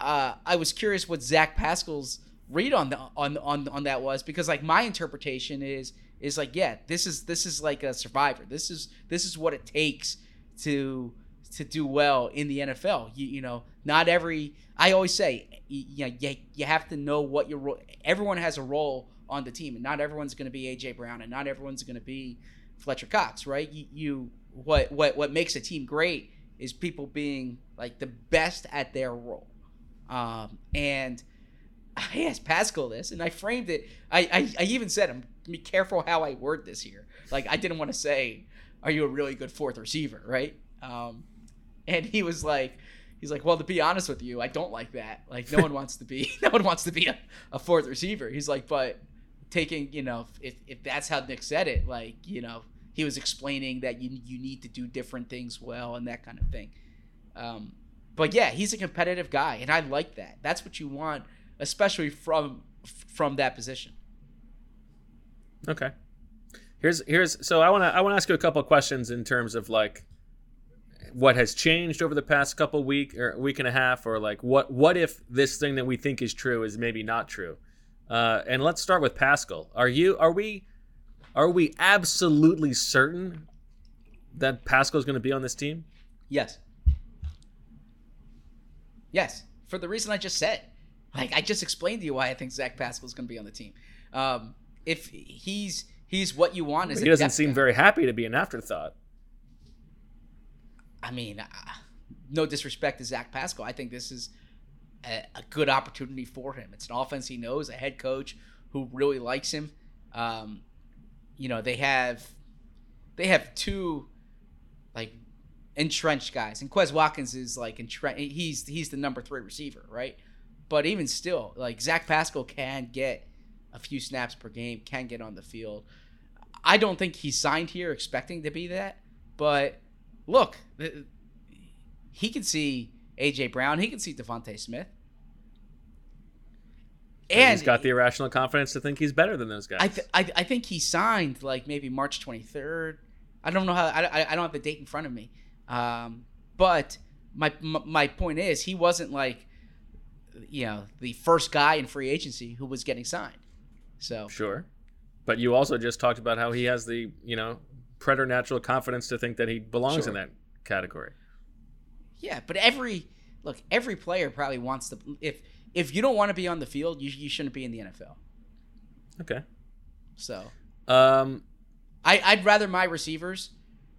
uh, I was curious what Zach Pascal's read on the on on on that was, because like my interpretation is is like, yeah, this is this is like a survivor. This is this is what it takes to to do well in the N F L. You, you know, not every I always say, you know, you, you have to know what your role. Everyone has a role on the team, and not everyone's going to be A J Brown, and not everyone's going to be Fletcher Cox, right? You, you what what what makes a team great is people being like the best at their role. Um, and I asked Pascal this, and I framed it. I I, I even said, I'm be careful how I word this here. Like, I didn't want to say, are you a really good fourth receiver, right? Um, and he was like, he's like, well, to be honest with you, I don't like that. Like, no one wants to be, no one wants to be a, a fourth receiver. He's like, but taking, you know, if if that's how Nick said it, like, you know, he was explaining that you you need to do different things well and that kind of thing. Um, but yeah, he's a competitive guy, and I like that. That's what you want, especially from from that position. Okay, here's here's so I wanna I wanna ask you a couple of questions in terms of like, what has changed over the past couple week or week and a half, or like what what if this thing that we think is true is maybe not true? Uh, and let's start with Pascal. Are you are we are we absolutely certain that Pascal's going to be on this team? Yes. Yes, for the reason I just said. Like, I just explained to you why I think Zach Pascal's going to be on the team. Um, if he's he's what you want, is he doesn't seem guy. very happy to be an afterthought. I mean, uh, no disrespect to Zach Pascal. I think this is a, a good opportunity for him. It's an offense he knows, a head coach who really likes him. Um, you know, they have they have two like entrenched guys, and Quez Watkins is like entrenched. He's he's the number three receiver, right? But even still, like Zach Pascal can get a few snaps per game, can get on the field. I don't think he signed here expecting to be that, but look, he can see A J Brown, he can see Devontae Smith. And, and he's got the irrational confidence to think he's better than those guys. I th- I, I think he signed like maybe March twenty-third. I don't know how. I, I don't have the date in front of me. Um, but my my point is, he wasn't like, you know, the first guy in free agency who was getting signed. So sure, but you also just talked about how he has the, you know, preternatural confidence to think that he belongs sure. in that category. Yeah, but every look, every player probably wants to. If if you don't want to be on the field, you you shouldn't be in the N F L. Okay. So, um, I I'd rather my receivers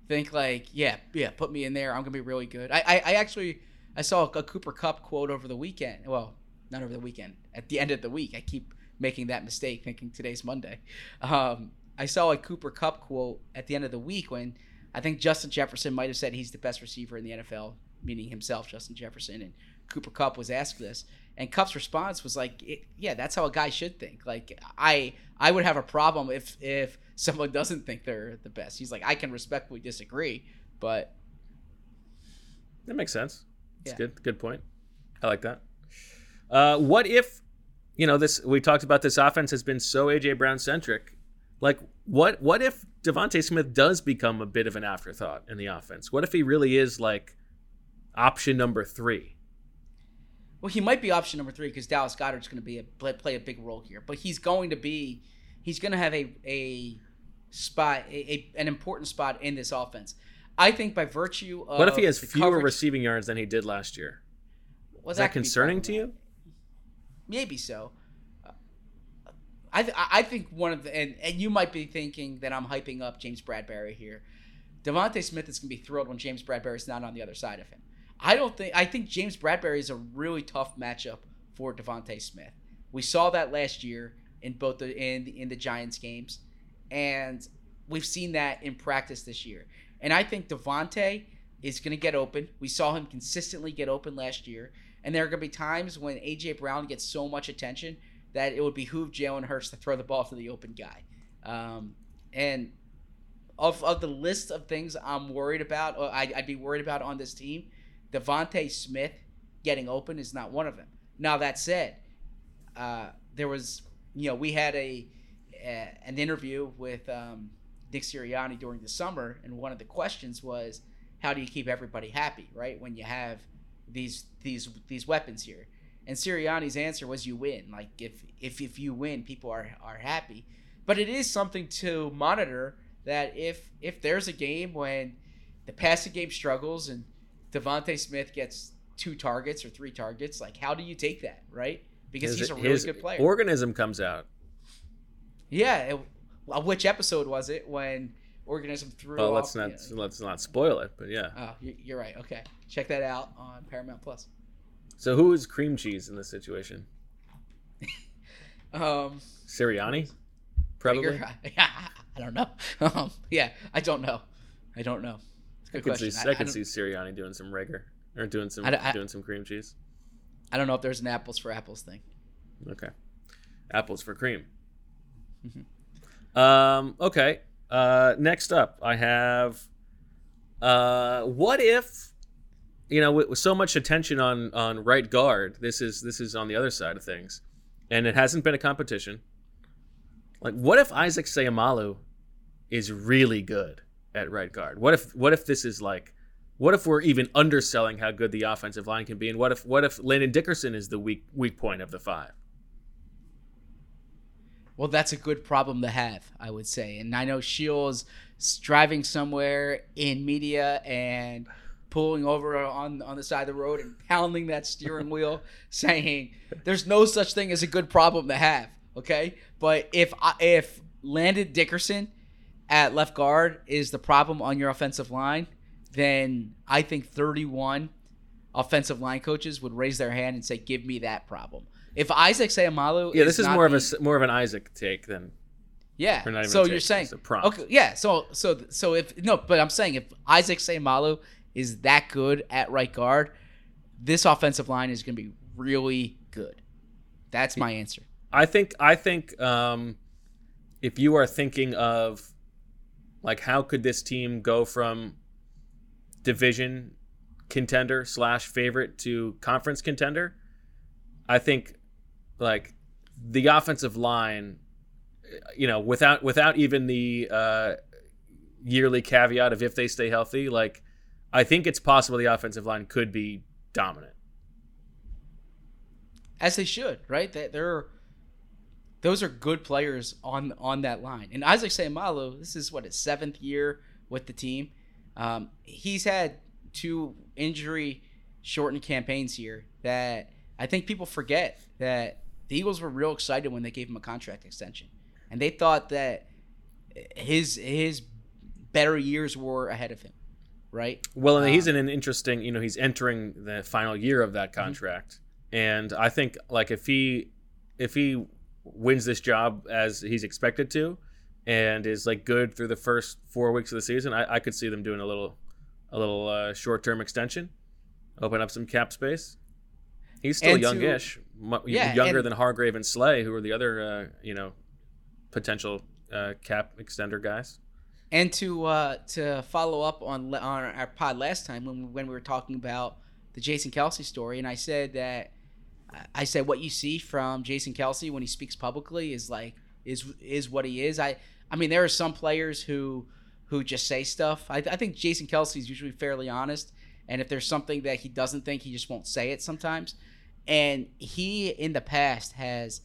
think like, yeah yeah put me in there, I'm gonna be really good. I I, I actually. I saw a Cooper Kupp quote over the weekend. Well, not over the weekend. At the end of the week. I keep making that mistake, thinking today's Monday. Um, I saw a Cooper Kupp quote at the end of the week when I think Justin Jefferson might have said he's the best receiver in the N F L, meaning himself, Justin Jefferson, and Cooper Kupp was asked this. And Kupp's response was like, it, yeah, that's how a guy should think. Like, I I would have a problem if, if someone doesn't think they're the best. He's like, I can respectfully disagree, but... That makes sense. That's yeah. good. Good point. I like that. Uh, what if, you know, this, we talked about this offense has been so A J Brown centric. Like what, what if Devontae Smith does become a bit of an afterthought in the offense? What if he really is like option number three? Well, he might be option number three because Dallas Goedert's going to be a play, play a big role here, but he's going to be, he's going to have a, a spot, a, a, an important spot in this offense. I think by virtue of... What if he has fewer coverage, receiving yards than he did last year? Well, Is that, that concerning to you? Maybe so. Uh, I th- I think one of the... And, and you might be thinking that I'm hyping up James Bradberry here. Devontae Smith is going to be thrilled when James Bradberry's not on the other side of him. I don't think... I think James Bradberry is a really tough matchup for Devontae Smith. We saw that last year in both the in, in the Giants games. And we've seen that in practice this year. And I think Devontae is going to get open. We saw him consistently get open last year. And there are going to be times when A J Brown gets so much attention that it would behoove Jalen Hurts to throw the ball to the open guy. Um, and of of the list of things I'm worried about, or I, I'd be worried about on this team, Devontae Smith getting open is not one of them. Now, that said, uh, there was, you know, we had a, a an interview with um, – Nick Sirianni during the summer, and one of the questions was, how do you keep everybody happy, right, when you have these these these weapons here? And Sirianni's answer was, you win. Like, if if, if you win, people are, are happy. But it is something to monitor, that if if there's a game when the passing game struggles and Devontae Smith gets two targets or three targets, like, how do you take that, right? Because his, he's a really his good player. Organism comes out. Yeah, it, which episode was it when Organism threw well, off? Well, let's not let's not spoil it, but yeah. Oh, you're right. Okay, check that out on Paramount Plus. So who is cream cheese in this situation? um, Sirianni, probably. Yeah, I don't know. Um, yeah, I don't know. I don't know. It's a good I could question. See, I, I could I see Sirianni doing some Reagor or doing some I I, doing some cream cheese. I don't know if there's an apples for apples thing. Okay, apples for cream. Mm-hmm. Um, okay. Uh, next up, I have, uh, what if, you know, with, with so much attention on, on right guard, this is, this is on the other side of things, and it hasn't been a competition. Like, what if Isaac Seumalo is really good at right guard? What if, what if this is like, what if we're even underselling how good the offensive line can be? And what if, what if Landon Dickerson is the weak, weak point of the five? Well, that's a good problem to have, I would say. And I know Shields driving somewhere in media and pulling over on on the side of the road and pounding that steering wheel, saying there's no such thing as a good problem to have. Okay, but if I, if Landon Dickerson at left guard is the problem on your offensive line, then I think thirty-one offensive line coaches would raise their hand and say, "Give me that problem." If Isaac Seumalo, yeah, is this is more being, of a more of an Isaac take than yeah. Not even so take, you're saying okay, yeah. So so so if no, but I'm saying if Isaac Seumalo is that good at right guard, this offensive line is going to be really good. That's my answer. I think I think um, if you are thinking of like how could this team go from division contender slash favorite to conference contender, I think like the offensive line, you know, without without even the uh, yearly caveat of if they stay healthy, like I think it's possible the offensive line could be dominant, as they should, right? That they're Those are good players on on that line. And Isaac Seumalo, this is, what, his seventh year with the team. Um, he's had two injury-shortened campaigns here that I think people forget that the Eagles were real excited when they gave him a contract extension. And they thought that his his better years were ahead of him, right? Well, and um, he's in an interesting – you know, he's entering the final year of that contract. Mm-hmm. And I think, like, if he if he – wins this job as he's expected to and is like good through the first four weeks of the season, I, I could see them doing a little a little uh, short-term extension, open up some cap space. He's still and youngish, to, yeah, younger and, than Hargrave and Slay, who are the other, uh, you know, potential uh, cap extender guys. And to uh, to follow up on on our pod last time when we, when we were talking about the Jason Kelsey story, and I said that I said what you see from Jason Kelsey when he speaks publicly is like is is what he is. I I mean there are some players who who just say stuff. I, I think Jason Kelsey is usually fairly honest, and if there's something that he doesn't think, he just won't say it sometimes. And he in the past has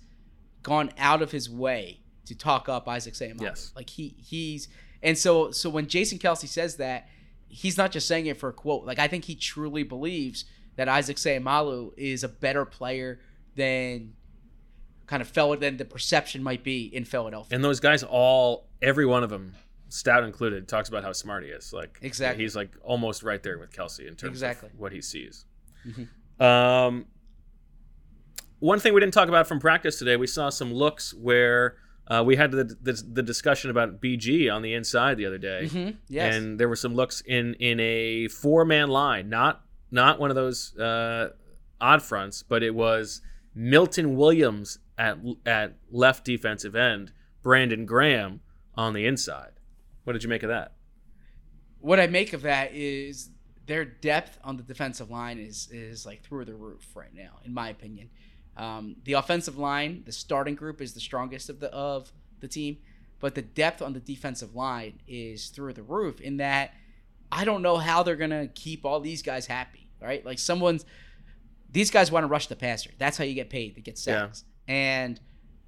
gone out of his way to talk up Isaac Seumalo. Yes. Like he he's and so so when Jason Kelsey says that, he's not just saying it for a quote. Like I think he truly believes that Isaac Seumalo is a better player than kind of fellow than the perception might be in Philadelphia. And those guys all, every one of them, Stout included, talks about how smart he is. Like exactly, he's like almost right there with Kelsey in terms exactly. of what he sees. Mm-hmm. Um, one thing we didn't talk about from practice today, we saw some looks where uh, we had the, the the discussion about B G on the inside the other day. Mm-hmm. Yes. And there were some looks in in a four-man line, not Not one of those uh, odd fronts, but it was Milton Williams at at left defensive end, Brandon Graham on the inside. What did you make of that? What I make of that is their depth on the defensive line is is like through the roof right now, in my opinion. Um, the offensive line, the starting group, is the strongest of the of the team, but the depth on the defensive line is through the roof in that I don't know how they're going to keep all these guys happy, right? Like someone's – these guys want to rush the passer. That's how you get paid, to get sacks. Yeah. And,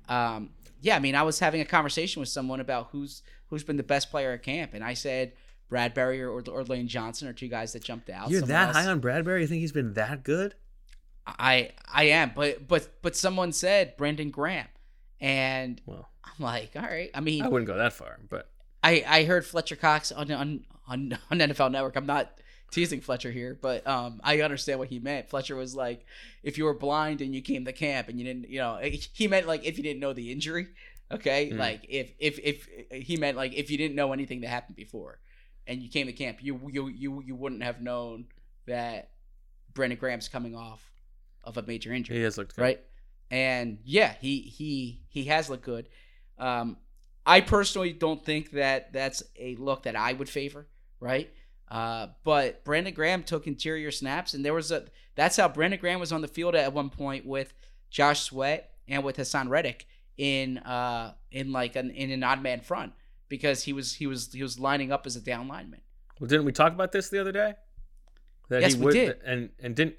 um, yeah, I mean, I was having a conversation with someone about who's who's been the best player at camp, and I said Bradberry or, or Lane Johnson are two guys that jumped out. You're someone that else, high on Bradberry? You think he's been that good? I I am, but but but someone said Brandon Graham, and well, I'm like, all right. I mean – I wouldn't go that far, but – I, I heard Fletcher Cox on, on on on N F L Network. I'm not teasing Fletcher here, but um, I understand what he meant. Fletcher was like, if you were blind and you came to camp and you didn't, you know, he meant like if you didn't know the injury, okay? Mm. Like if, if if he meant like if you didn't know anything that happened before and you came to camp, you you you, you wouldn't have known that Brandon Graham's coming off of a major injury. He has looked good. Right? And yeah, he he he has looked good. Um I personally don't think that that's a look that I would favor, right? Uh, but Brandon Graham took interior snaps, and there was a that's how Brandon Graham was on the field at one point with Josh Sweat and with Haason Reddick in uh, in like an in an odd man front because he was he was he was lining up as a down lineman. Well, didn't we talk about this the other day? That yes, he we would, did. And and didn't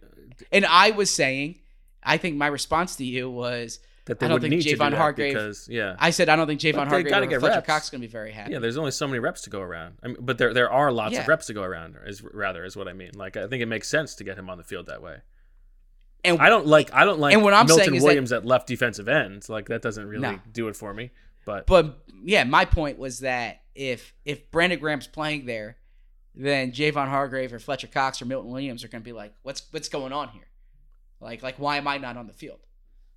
and I was saying, I think my response to you was that they would need to do that because, yeah. I said I don't think Javon Hargrave or Fletcher Cox is going to be very happy. Yeah, there's only so many reps to go around. I mean, but there there are lots yeah. of reps to go around, is rather is what I mean. Like, I think it makes sense to get him on the field that way. And I don't like I don't like and what I'm Milton saying Williams that, at left defensive end. Like, that doesn't really no. do it for me. But but yeah, my point was that if if Brandon Graham's playing there, then Javon Hargrave or Fletcher Cox or Milton Williams are going to be like, what's what's going on here? Like like why am I not on the field?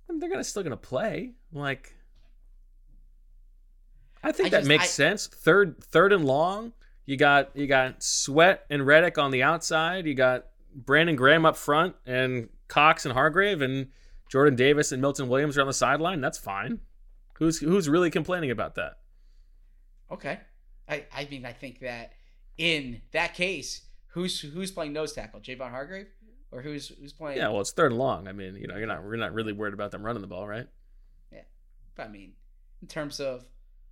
I mean, they're gonna still gonna play. Like, I think I that just, makes I, sense. Third third and long. You got you got Sweat and Reddick on the outside. You got Brandon Graham up front and Cox and Hargrave and Jordan Davis and Milton Williams are on the sideline. That's fine. Who's who's really complaining about that? Okay, I, I mean I think that in that case, who's who's playing nose tackle? Javon Hargrave or who's who's playing? Yeah, well, it's third and long. I mean, you know, you're not we're not really worried about them running the ball, right? Yeah, but I mean, in terms of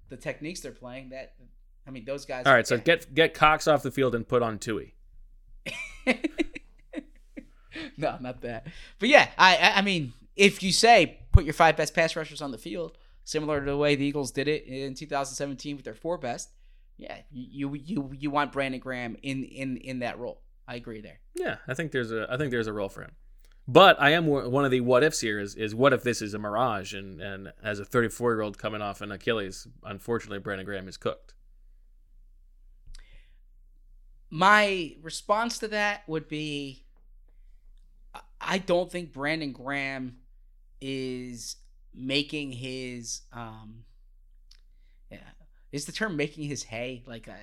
the techniques they're playing, that I mean, those guys. All right, so yeah. get get Cox off the field and put on Tui. No, not that. But yeah, I I mean, if you say put your five best pass rushers on the field, similar to the way the Eagles did it in two thousand seventeen with their four best, yeah, you you you want Brandon Graham in in in that role. I agree there. Yeah, I think there's a I think there's a role for him. But I am one of the what ifs here is is what if this is a mirage and and as a thirty-four-year-old coming off an Achilles, unfortunately Brandon Graham is cooked. My response to that would be I don't think Brandon Graham is making his um yeah, is the term making his hay? Like uh,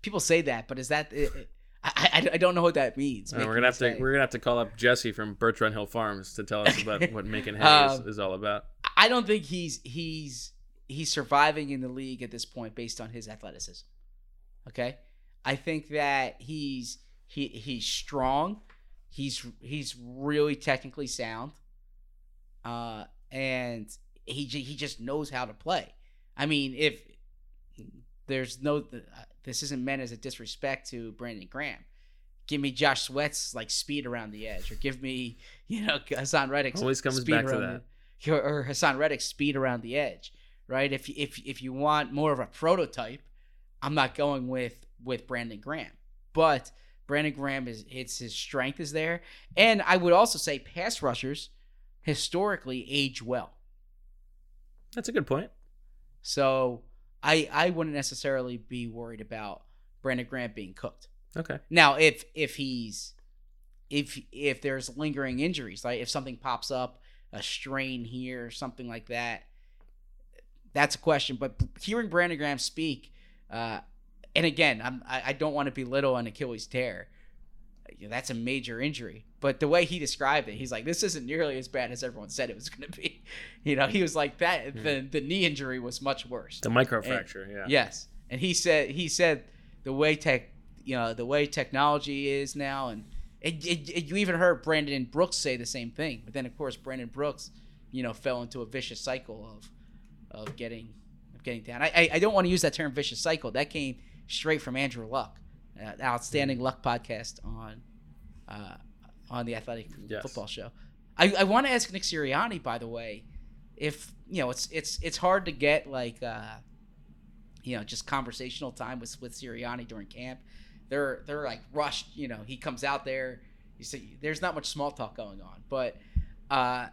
people say that, but is that it, it, I, I don't know what that means. Uh, we're gonna have to hay. we're gonna have to call up Jesse from Bertrand Hill Farms to tell us about what making hay um, is, is all about. I don't think he's he's he's surviving in the league at this point based on his athleticism. Okay, I think that he's he he's strong. He's he's really technically sound, uh, and he he just knows how to play. I mean, if there's no. This isn't meant as a disrespect to Brandon Graham. Give me Josh Sweat's like speed around the edge, or give me you know Haason Reddick's always comes speed back to that, the, or Haason Reddick's speed around the edge, right? If if if you want more of a prototype, I'm not going with with Brandon Graham, but Brandon Graham is it's his strength is there, and I would also say pass rushers historically age well. That's a good point. So. I, I wouldn't necessarily be worried about Brandon Graham being cooked. Okay. Now, if if he's if if there's lingering injuries, like if something pops up, a strain here, something like that, that's a question. But hearing Brandon Graham speak, uh, and again, I'm, I I don't want to belittle an Achilles tear. You know, that's a major injury. But the way he described it, he's like, this isn't nearly as bad as everyone said it was going to be. You know, he was like that. The, the knee injury was much worse. The microfracture, yeah. Yes. And he said, he said the way tech, you know, the way technology is now. And it, it, it, you even heard Brandon Brooks say the same thing. But then, of course, Brandon Brooks, you know, fell into a vicious cycle of, of getting, of getting down. I, I, I don't want to use that term vicious cycle. That came straight from Andrew Luck. Uh, outstanding Luck podcast on uh, on the Athletic yes. Football Show. I, I want to ask Nick Sirianni, by the way, if you know it's it's it's hard to get like uh, you know just conversational time with with Sirianni during camp. They're they're like rushed. You know he comes out there. You see, there's not much small talk going on. But uh,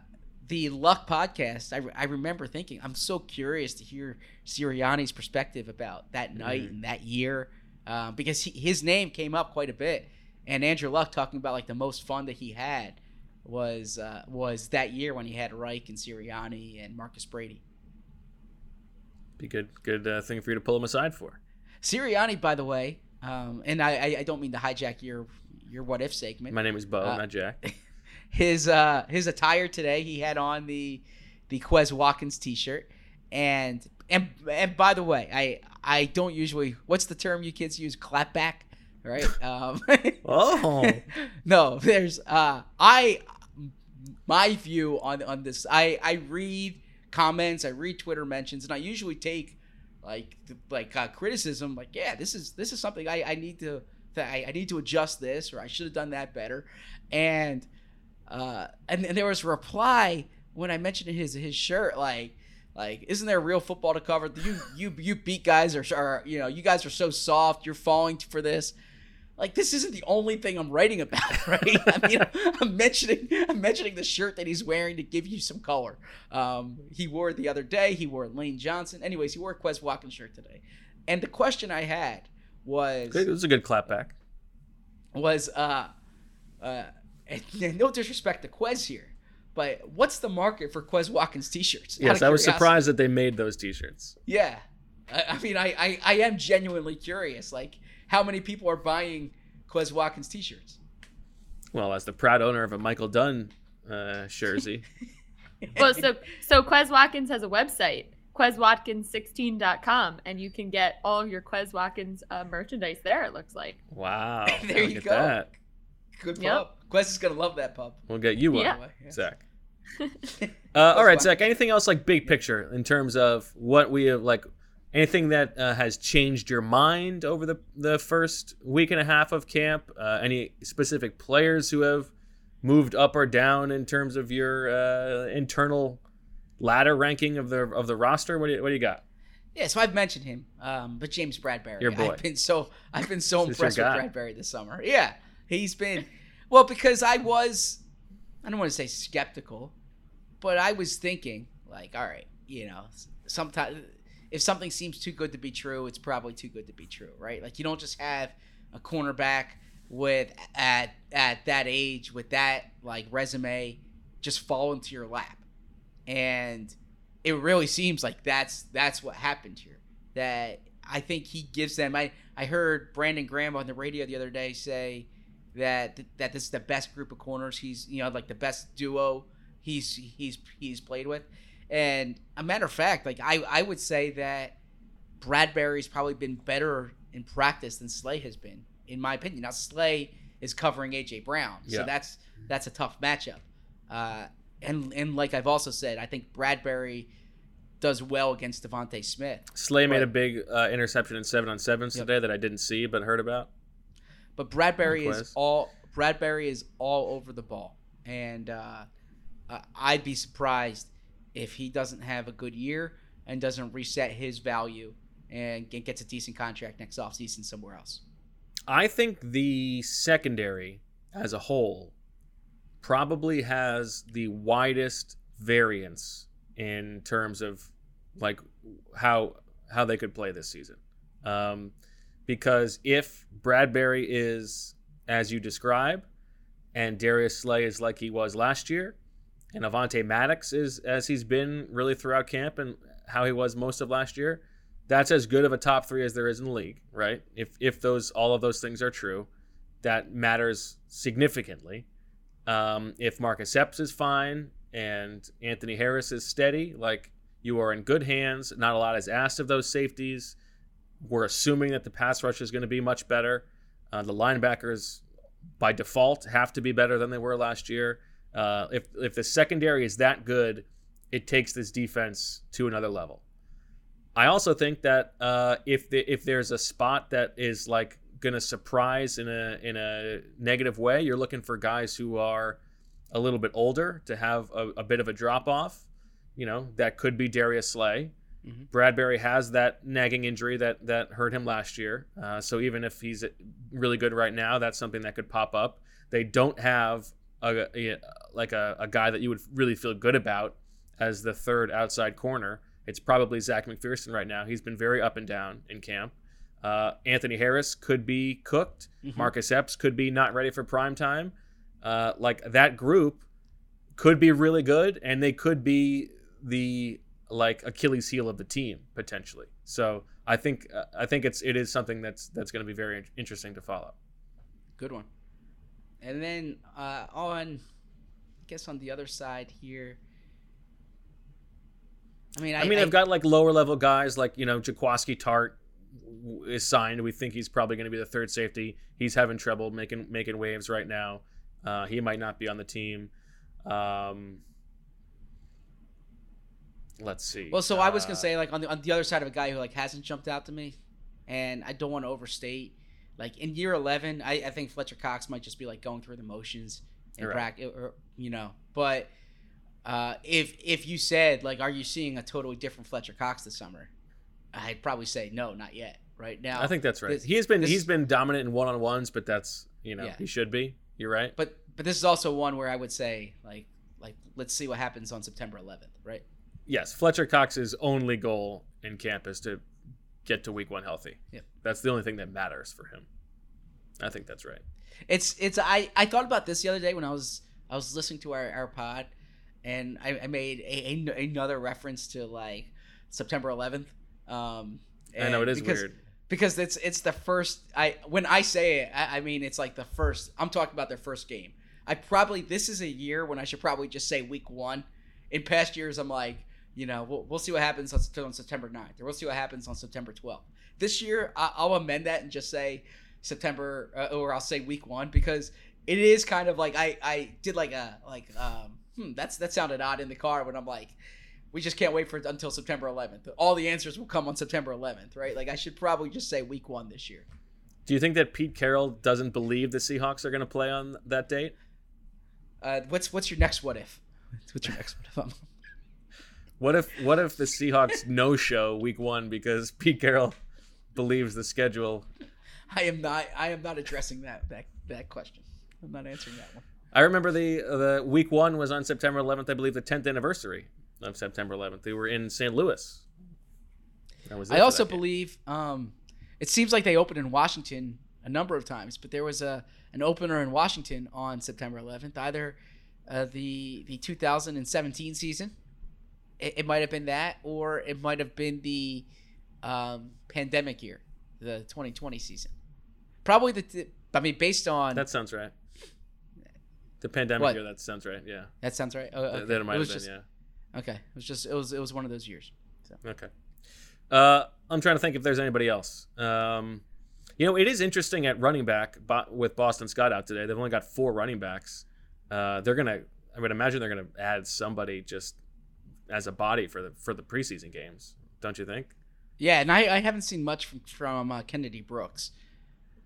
the Luck podcast, I re- I remember thinking I'm so curious to hear Sirianni's perspective about that night mm-hmm. and that year. Um, because he, his name came up quite a bit, and Andrew Luck talking about like the most fun that he had was uh, was that year when he had Reich and Sirianni and Marcus Brady. Be good, good uh, thing for you to pull him aside for. Sirianni, by the way, um, and I, I don't mean to hijack your your what if segment. My name is Bo, uh, not Jack. His uh, his attire today, he had on the the Quez Watkins t-shirt, and and and by the way, I. I don't usually. What's the term you kids use? Clapback, right? Um, oh, no. There's uh, I my view on on this. I, I read comments, I read Twitter mentions, and I usually take like like uh, criticism. Like, yeah, this is this is something I, I need to that I, I need to adjust this, or I should have done that better. And uh, and, and there was a reply when I mentioned his his shirt, like, like isn't there real football to cover? You you you beat guys, or, or you know, you guys are so soft. You're falling for this. Like, this isn't the only thing I'm writing about, right? I mean, I'm mentioning I'm mentioning the shirt that he's wearing to give you some color. Um, he wore it the other day. He wore Lane Johnson. Anyways, he wore a Quez Watkins shirt today. And the question I had was... It was a good clapback. Was, uh, uh, and no disrespect to Quez here, but what's the market for Quez Watkins t-shirts? Yes, I was surprised that they made those t-shirts. Yeah. I, I mean, I, I, I am genuinely curious, like, how many people are buying Quez Watkins t-shirts? Well, as the proud owner of a Michael Dunn uh, jersey. Well, so, so Quez Watkins has a website. Quez Watkins sixteen dot com, and you can get all of your Quez Watkins uh, merchandise there, it looks like. Wow. There you go. That. Good pub. Yep. Quez is going to love that pub. We'll get you one, yeah. yeah. Zach. uh, all right, Watkins. Zach, anything else like big picture in terms of what we have, like anything that uh, has changed your mind over the, the first week and a half of camp? Uh, any specific players who have moved up or down in terms of your uh, internal ladder ranking of the of the roster? What do you, what do you got? Yeah, so I've mentioned him, um, but James Bradberry. Your boy. I've been so I've been so impressed with Bradberry this summer. Yeah, he's been well because I was I don't want to say skeptical, but I was thinking like, all right, you know, sometimes if something seems too good to be true, it's probably too good to be true, right? Like you don't just have a cornerback with at at that age with that like resume just fall into your lap. And it really seems like that's that's what happened here. That I think he gives them. I, I heard Brandon Graham on the radio the other day say that that this is the best group of corners he's you know like the best duo he's he's he's played with. And a matter of fact, like I, I would say that Bradberry's probably been better in practice than Slay has been, in my opinion. Now Slay is covering A J Brown, yeah. so that's that's a tough matchup. Uh, And and like I've also said, I think Bradberry does well against Devontae Smith. Slay made a big uh, interception in seven on sevens yep. today that I didn't see but heard about. But Bradberry is all Bradberry is all over the ball, and uh, uh, I'd be surprised if he doesn't have a good year and doesn't reset his value and gets a decent contract next offseason somewhere else. I think the secondary as a whole probably has the widest variance in terms of like how how they could play this season. Um, because if Bradberry is as you describe and Darius Slay is like he was last year and Avonte Maddox is as he's been really throughout camp and how he was most of last year, that's as good of a top three as there is in the league, right? If if those all of those things are true, that matters significantly. Um, if Marcus Epps is fine and Anthony Harris is steady, like you are in good hands. Not a lot is asked of those safeties. We're assuming that the pass rush is going to be much better. Uh, the linebackers, by default, have to be better than they were last year. Uh, if if the secondary is that good, it takes this defense to another level. I also think that uh, if the, if there's a spot that is like going to surprise in a in a negative way, you're looking for guys who are a little bit older to have a, a bit of a drop off. You know, that could be Darius Slay. Mm-hmm. Bradberry has that nagging injury that that hurt him last year, uh, so even if he's really good right now, that's something that could pop up. They don't have a, a like a, a guy that you would really feel good about as the third outside corner. It's probably Zach McPherson right now. He's been very up and down in camp. Uh, Anthony Harris could be cooked. Mm-hmm. Marcus Epps could be not ready for prime time. Uh, like that group could be really good, and they could be the like Achilles heel of the team potentially. So I think uh, I think it's it is something that's that's going to be very interesting to follow. Good one. And then uh, on, I guess on the other side here. I mean, I, I mean, I, I've got like lower level guys like you know Jaquiski Tartt is signed. We think he's probably going to be the third safety. He's having trouble making making waves right now. Uh, he might not be on the team. Um, let's see. Well, so uh, I was going to say like on the on the other side of a guy who like hasn't jumped out to me, and I don't want to overstate. Like in year eleven, I, I think Fletcher Cox might just be like going through the motions and right. practice, or, you know. But Uh, if if you said, like, are you seeing a totally different Fletcher Cox this summer? I'd probably say no, not yet. Right now, I think that's right. This, he has been this, he's been dominant in one on ones, but that's you know yeah. he should be. You're right. But but this is also one where I would say like like let's see what happens on September eleventh, right? Yes, Fletcher Cox's only goal in camp is to get to week one healthy. Yeah, that's the only thing that matters for him. I think that's right. It's it's I, I thought about this the other day when I was I was listening to our, our pod, and I, I made a, a, another reference to like September eleventh. Um, I know it is because, weird because it's it's the first I when I say it I, I mean it's like the first I'm talking about their first game. I probably this is a year when I should probably just say week one. In past years I'm like you know we'll, we'll see what happens on, on September ninth or we'll see what happens on September twelfth. This year I, I'll amend that and just say September uh, or I'll say week one because it is kind of like I, I did like a like um hmm, that's that sounded odd in the car when I'm like we just can't wait for it until September eleventh. All the answers will come on September eleventh, right? Like I should probably just say week one this year. Do you think that Pete Carroll doesn't believe the Seahawks are going to play on that date? Uh, what's what's your next what if? What's your next what if? what if what if the Seahawks no show week one because Pete Carroll believes the schedule? I am not. I am not addressing that that that question. I'm not answering that one. I remember the the week one was on September eleventh. I believe the tenth anniversary of September eleventh. They were in Saint Louis. That was I also believe um, it seems like they opened in Washington a number of times, but there was a an opener in Washington on September eleventh, either uh, the the two thousand seventeen season. It, it might have been that, or it might have been the um, pandemic year, the twenty twenty season. Probably the – I mean, based on – That sounds right. The pandemic what? year, that sounds right, yeah. That sounds right? Oh, okay. That, that it might it have been, just, yeah. Okay, it was just it was it was one of those years. So. Okay, uh, I'm trying to think if there's anybody else. Um, you know, it is interesting at running back bo- with Boston Scott out today. They've only got four running backs. Uh, they're gonna, I would imagine, they're gonna add somebody just as a body for the for the preseason games. Don't you think? Yeah, and I, I haven't seen much from from uh, Kennedy Brooks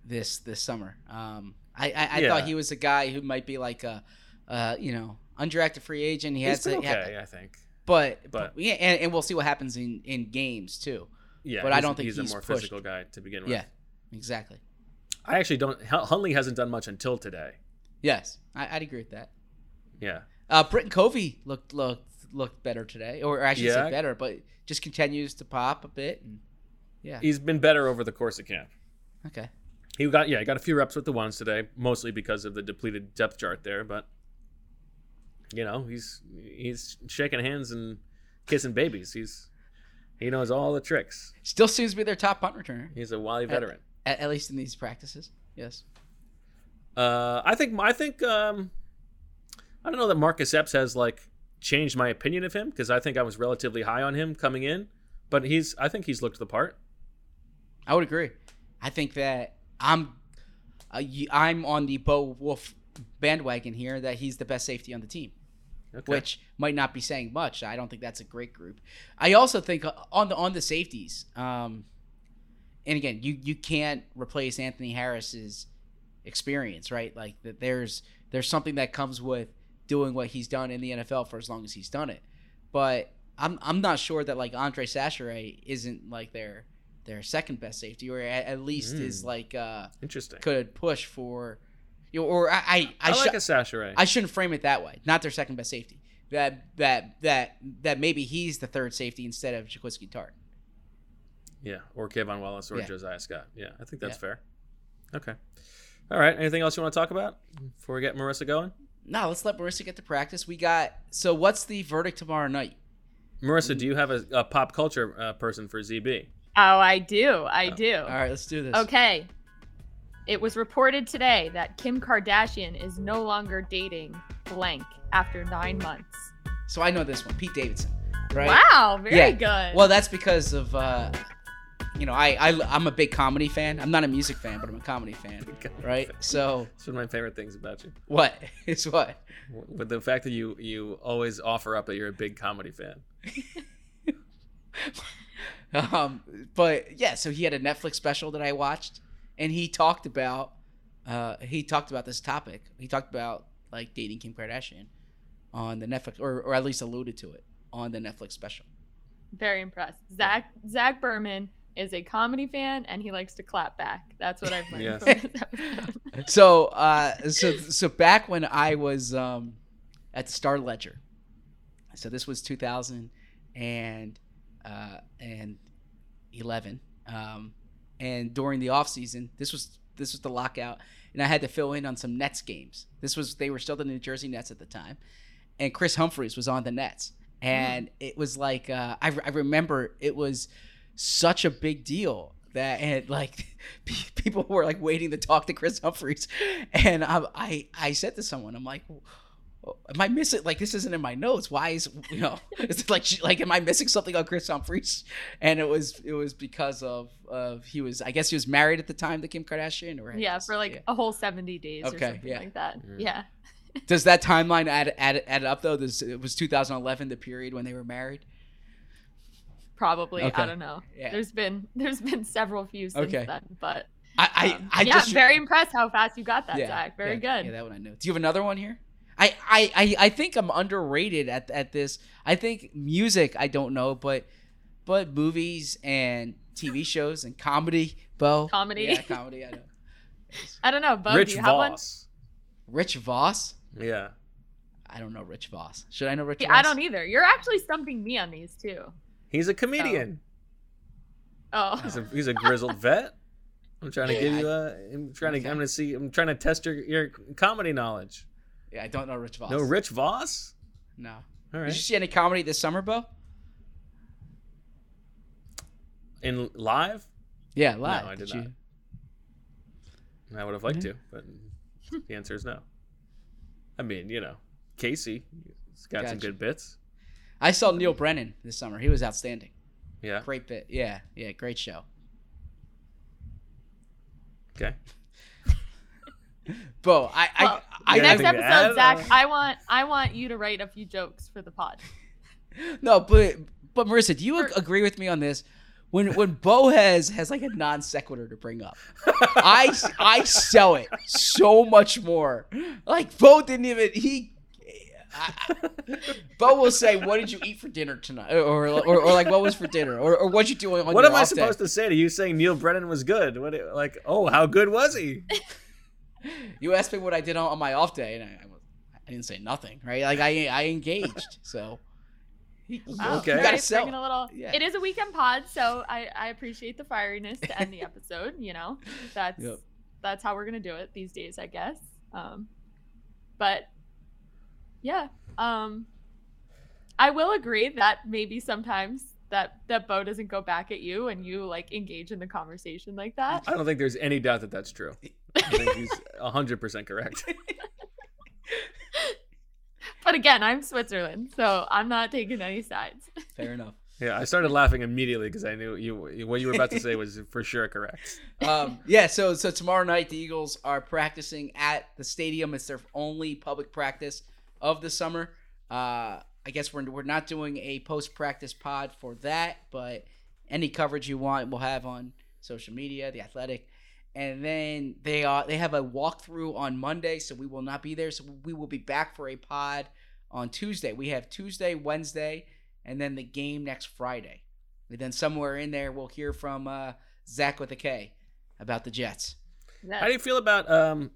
this this summer. Um, I I, I yeah. thought he was a guy who might be like a, uh, you know. Undrafted free agent. He has to. Okay, yeah, I think. But, but, but yeah, and, and we'll see what happens in, in games too. Yeah, but I don't think he's, he's a more pushed. physical guy to begin with. Yeah, exactly. I actually don't. Hundley hasn't done much until today. Yes, I, I'd agree with that. Yeah. Uh, Britton Covey looked looked looked better today, or I should yeah. say better, but just continues to pop a bit. And yeah, he's been better over the course of camp. Okay. He got yeah, he got a few reps with the ones today, mostly because of the depleted depth chart there, but. You know, he's he's shaking hands and kissing babies. He's he knows all the tricks. Still seems to be their top punt returner. He's a wily veteran, at, at least in these practices. Yes. Uh, I think I think um, I don't know that Marcus Epps has like changed my opinion of him because I think I was relatively high on him coming in, but he's I think he's looked the part. I would agree. I think that I'm uh, I'm on the Bo Wolf bandwagon here that he's the best safety on the team. Okay. Which might not be saying much. I don't think that's a great group. I also think on the on the safeties, um, and again, you, you can't replace Anthony Harris's experience, right? Like that there's there's something that comes with doing what he's done in the N F L for as long as he's done it. But I'm I'm not sure that like Andre Sacheret isn't like their their second best safety, or at, at least mm. is like uh, interesting could push for. Or I, I, I, I like sh- a Sacheret. I shouldn't frame it that way. Not their second best safety. That that that that maybe he's the third safety instead of Jaquiski Tartt. Yeah, or K'Von Wallace or yeah. Josiah Scott. Yeah, I think that's yeah. fair. Okay. All right. Anything else you want to talk about before we get Marissa going? No, let's let Marissa get to practice. We got. So, what's the verdict tomorrow night? Marissa, mm-hmm. do you have a, a pop culture uh, person for Z B? Oh, I do. I oh. do. All right, let's do this. Okay. It was reported today that Kim Kardashian is no longer dating blank after nine months. So I know this one, Pete Davidson, right? Wow, very yeah. good. Well, that's because of, uh, you know, I, I, I'm a big comedy fan. I'm not a music fan, but I'm a comedy fan, right? So it's one of my favorite things about you. What? It's what? But the fact that you, you always offer up that you're a big comedy fan. um, But yeah, so he had a Netflix special that I watched. And he talked about, uh, he talked about this topic. He talked about like dating Kim Kardashian on the Netflix, or, or at least alluded to it on the Netflix special. Very impressed. Zach Zach Berman is a comedy fan, and he likes to clap back. That's what I've learned. Yes. so, uh, so, so back when I was um, at the Star Ledger, so this was two thousand and uh, and eleven, um, and during the off season, this was this was the lockout, and I had to fill in on some Nets games. This was they were still the New Jersey Nets at the time, and Chris Humphreys was on the Nets, and mm-hmm. it was like uh, I, I remember it was. Such a big deal that and like people were like waiting to talk to Chris Humphreys, and I I, I said to someone, I'm like, am I missing, like this isn't in my notes? Why is you know it's like like am I missing something on Chris Humphreys? And it was it was because of of he was I guess he was married at the time to Kim Kardashian, or yeah guess, for like yeah. a whole seventy days okay, or something yeah. like that yeah. yeah. Does that timeline add add add up though? This it was two thousand eleven, the period when they were married. Probably, okay. I don't know. Yeah. There's been there's been several few since okay. then, but I, um, I, I yeah, just, very impressed how fast you got that, yeah, Zach. Very yeah, good. Yeah, that one I knew. Do you have another one here? I, I, I, I think I'm underrated at at this. I think music, I don't know, but but movies and T V shows and comedy, Bo. Comedy, yeah, comedy. I know. I don't know, Bo. Rich do you Voss. Have one? Rich Voss. Yeah. I don't know Rich Voss. Should I know Rich? Yeah, Voss? I don't either. You're actually stumping me on these too. He's a comedian. Oh, oh. He's, a, he's a grizzled vet. I'm trying to yeah, give you a. I'm trying okay. to. I'm gonna see. I'm trying to test your, your comedy knowledge. Yeah, I don't know Rich Voss. No Rich Voss. No. All right. Did you see any comedy this summer, Bo? In live? Yeah, live. No, I did, did not. You? I would have liked mm-hmm. to, but the answer is no. I mean, you know, Casey's got gotcha. some good bits. I saw Neil Brennan this summer. He was outstanding. Yeah. Great bit. Yeah. Yeah. Great show. Okay. Bo, I, well, I, I next episode, Zach, or... I want, I want you to write a few jokes for the pod. No, but, but Marissa, do you for... agree with me on this? When, when Bo has, has like a non sequitur to bring up, I, I sell it so much more. Like Bo didn't even, he, I, Bo will say, "What did you eat for dinner tonight?" Or, or, or, or like, "What was for dinner?" Or, or "What'd you do on your off day?" What am I supposed to say to you saying Neil Brennan was good? What, like, oh, how good was he? You asked me what I did on, on my off day, and I, I didn't say nothing, right? Like, I, I engaged. So, wow. okay, you gotta sell. A little, yeah. It is a weekend pod, so I, I appreciate the fieriness to end the episode. You know, that's yep. that's how we're gonna do it these days, I guess. Um, but. Yeah, um, I will agree that maybe sometimes that, that Bo doesn't go back at you and you like engage in the conversation like that. I don't think there's any doubt that that's true. I think he's one hundred percent correct. But again, I'm Switzerland, so I'm not taking any sides. Fair enough. Yeah, I started laughing immediately because I knew you what you were about to say was for sure correct. Um, yeah, so so tomorrow night the Eagles are practicing at the stadium. It's their only public practice of the summer. uh I guess we're we're not doing a post practice pod for that, but any coverage you want we'll have on social media, The Athletic, and then they are they have a walkthrough on Monday, so we will not be there. So we will be back for a pod on Tuesday. We have Tuesday, Wednesday, and then the game next Friday. And then somewhere in there, we'll hear from uh Zach with a K about the Jets. How do you feel about um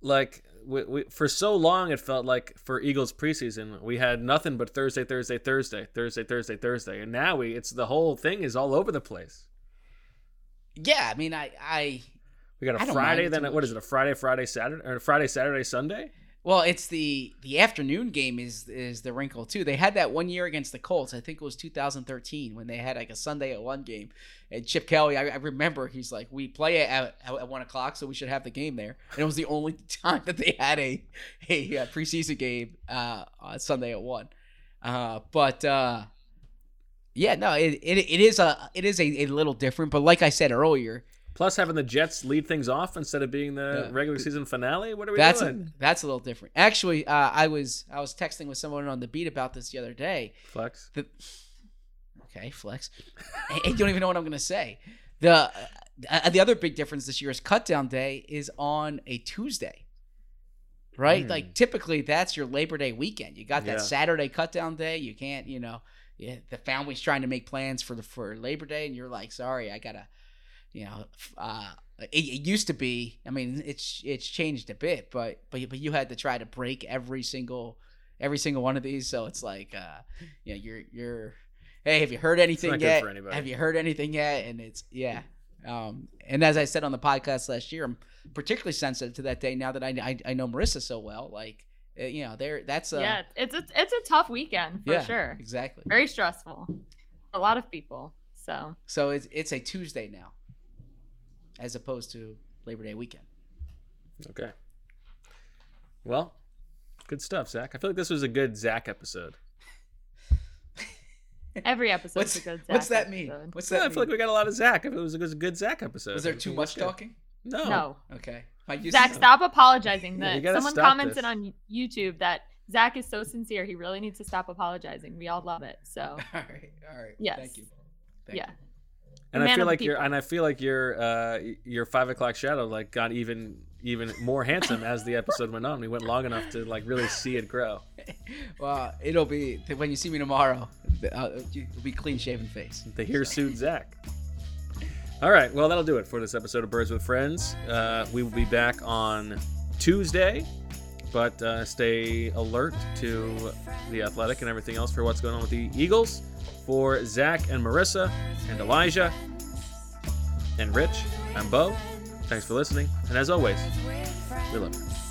like? We, we, for so long, it felt like for Eagles preseason, we had nothing but Thursday, Thursday, Thursday, Thursday, Thursday, Thursday. And now we, it's the whole thing is all over the place. Yeah. I mean, I, I, we got a I Friday, then what is it? A Friday, Friday, Saturday, or a Friday, Saturday, Sunday. Well, it's the, the afternoon game is, is the wrinkle too. They had that one year against the Colts. I think it was two thousand thirteen when they had like a Sunday at one game, and Chip Kelly, I, I remember he's like, we play it at, at one o'clock. So we should have the game there. And it was the only time that they had a, a, a preseason game, uh, on Sunday at one. Uh, but, uh, yeah, no, it, it, it is a, it is a, a little different, but like I said earlier, plus having the Jets lead things off instead of being the yeah. regular season finale. What are we that's doing? A, that's a little different. Actually, uh, I was I was texting with someone on the beat about this the other day. Flex. The, okay, flex. I, I don't even know what I'm going to say. The uh, the other big difference this year is Cutdown Day is on a Tuesday. right? Mm. Like typically that's your Labor Day weekend. You got that yeah. Saturday cut down day. You can't, you know, yeah, the family's trying to make plans for the for Labor Day, and you're like, sorry, I gotta, you know, uh, it, it used to be. I mean, it's it's changed a bit, but but but you had to try to break every single every single one of these. So it's like, uh, you know, you're you're, hey, have you heard anything yet? Have you heard anything yet? And it's yeah. Um, and as I said on the podcast last year, I'm particularly sensitive to that day now that I I, I know Marissa so well, like. You know, there. That's a, yeah. It's a it's a tough weekend for yeah, sure. Exactly. Very stressful. A lot of people. So. So it's it's a Tuesday now, as opposed to Labor Day weekend. Okay. Well, good stuff, Zach. I feel like this was a good Zach episode. Every episode is a good Zach. What's that mean? Episode. What's that? Yeah, mean? I feel like we got a lot of Zach. If it was a good Zach episode. Was there too much talking? No. No. Okay. Zach, stop apologizing. That yeah, someone commented this. on YouTube that Zach is so sincere. He really needs to stop apologizing. We all love it. So, all right, all right. Yes. Thank you. Thank yeah. You. And I feel like your and I feel like your uh, your five o'clock shadow like got even even more handsome as the episode went on. We went long enough to like really see it grow. Well, it'll be when you see me tomorrow. It'll be clean shaven face. The hirsute Zach. All right, well, that'll do it for this episode of Birds with Friends. Uh, we will be back on Tuesday, but uh, stay alert to The Athletic and everything else for what's going on with the Eagles. For Zach and Marissa and Elijah and Rich, I'm Bo. Thanks for listening, and as always, we love you.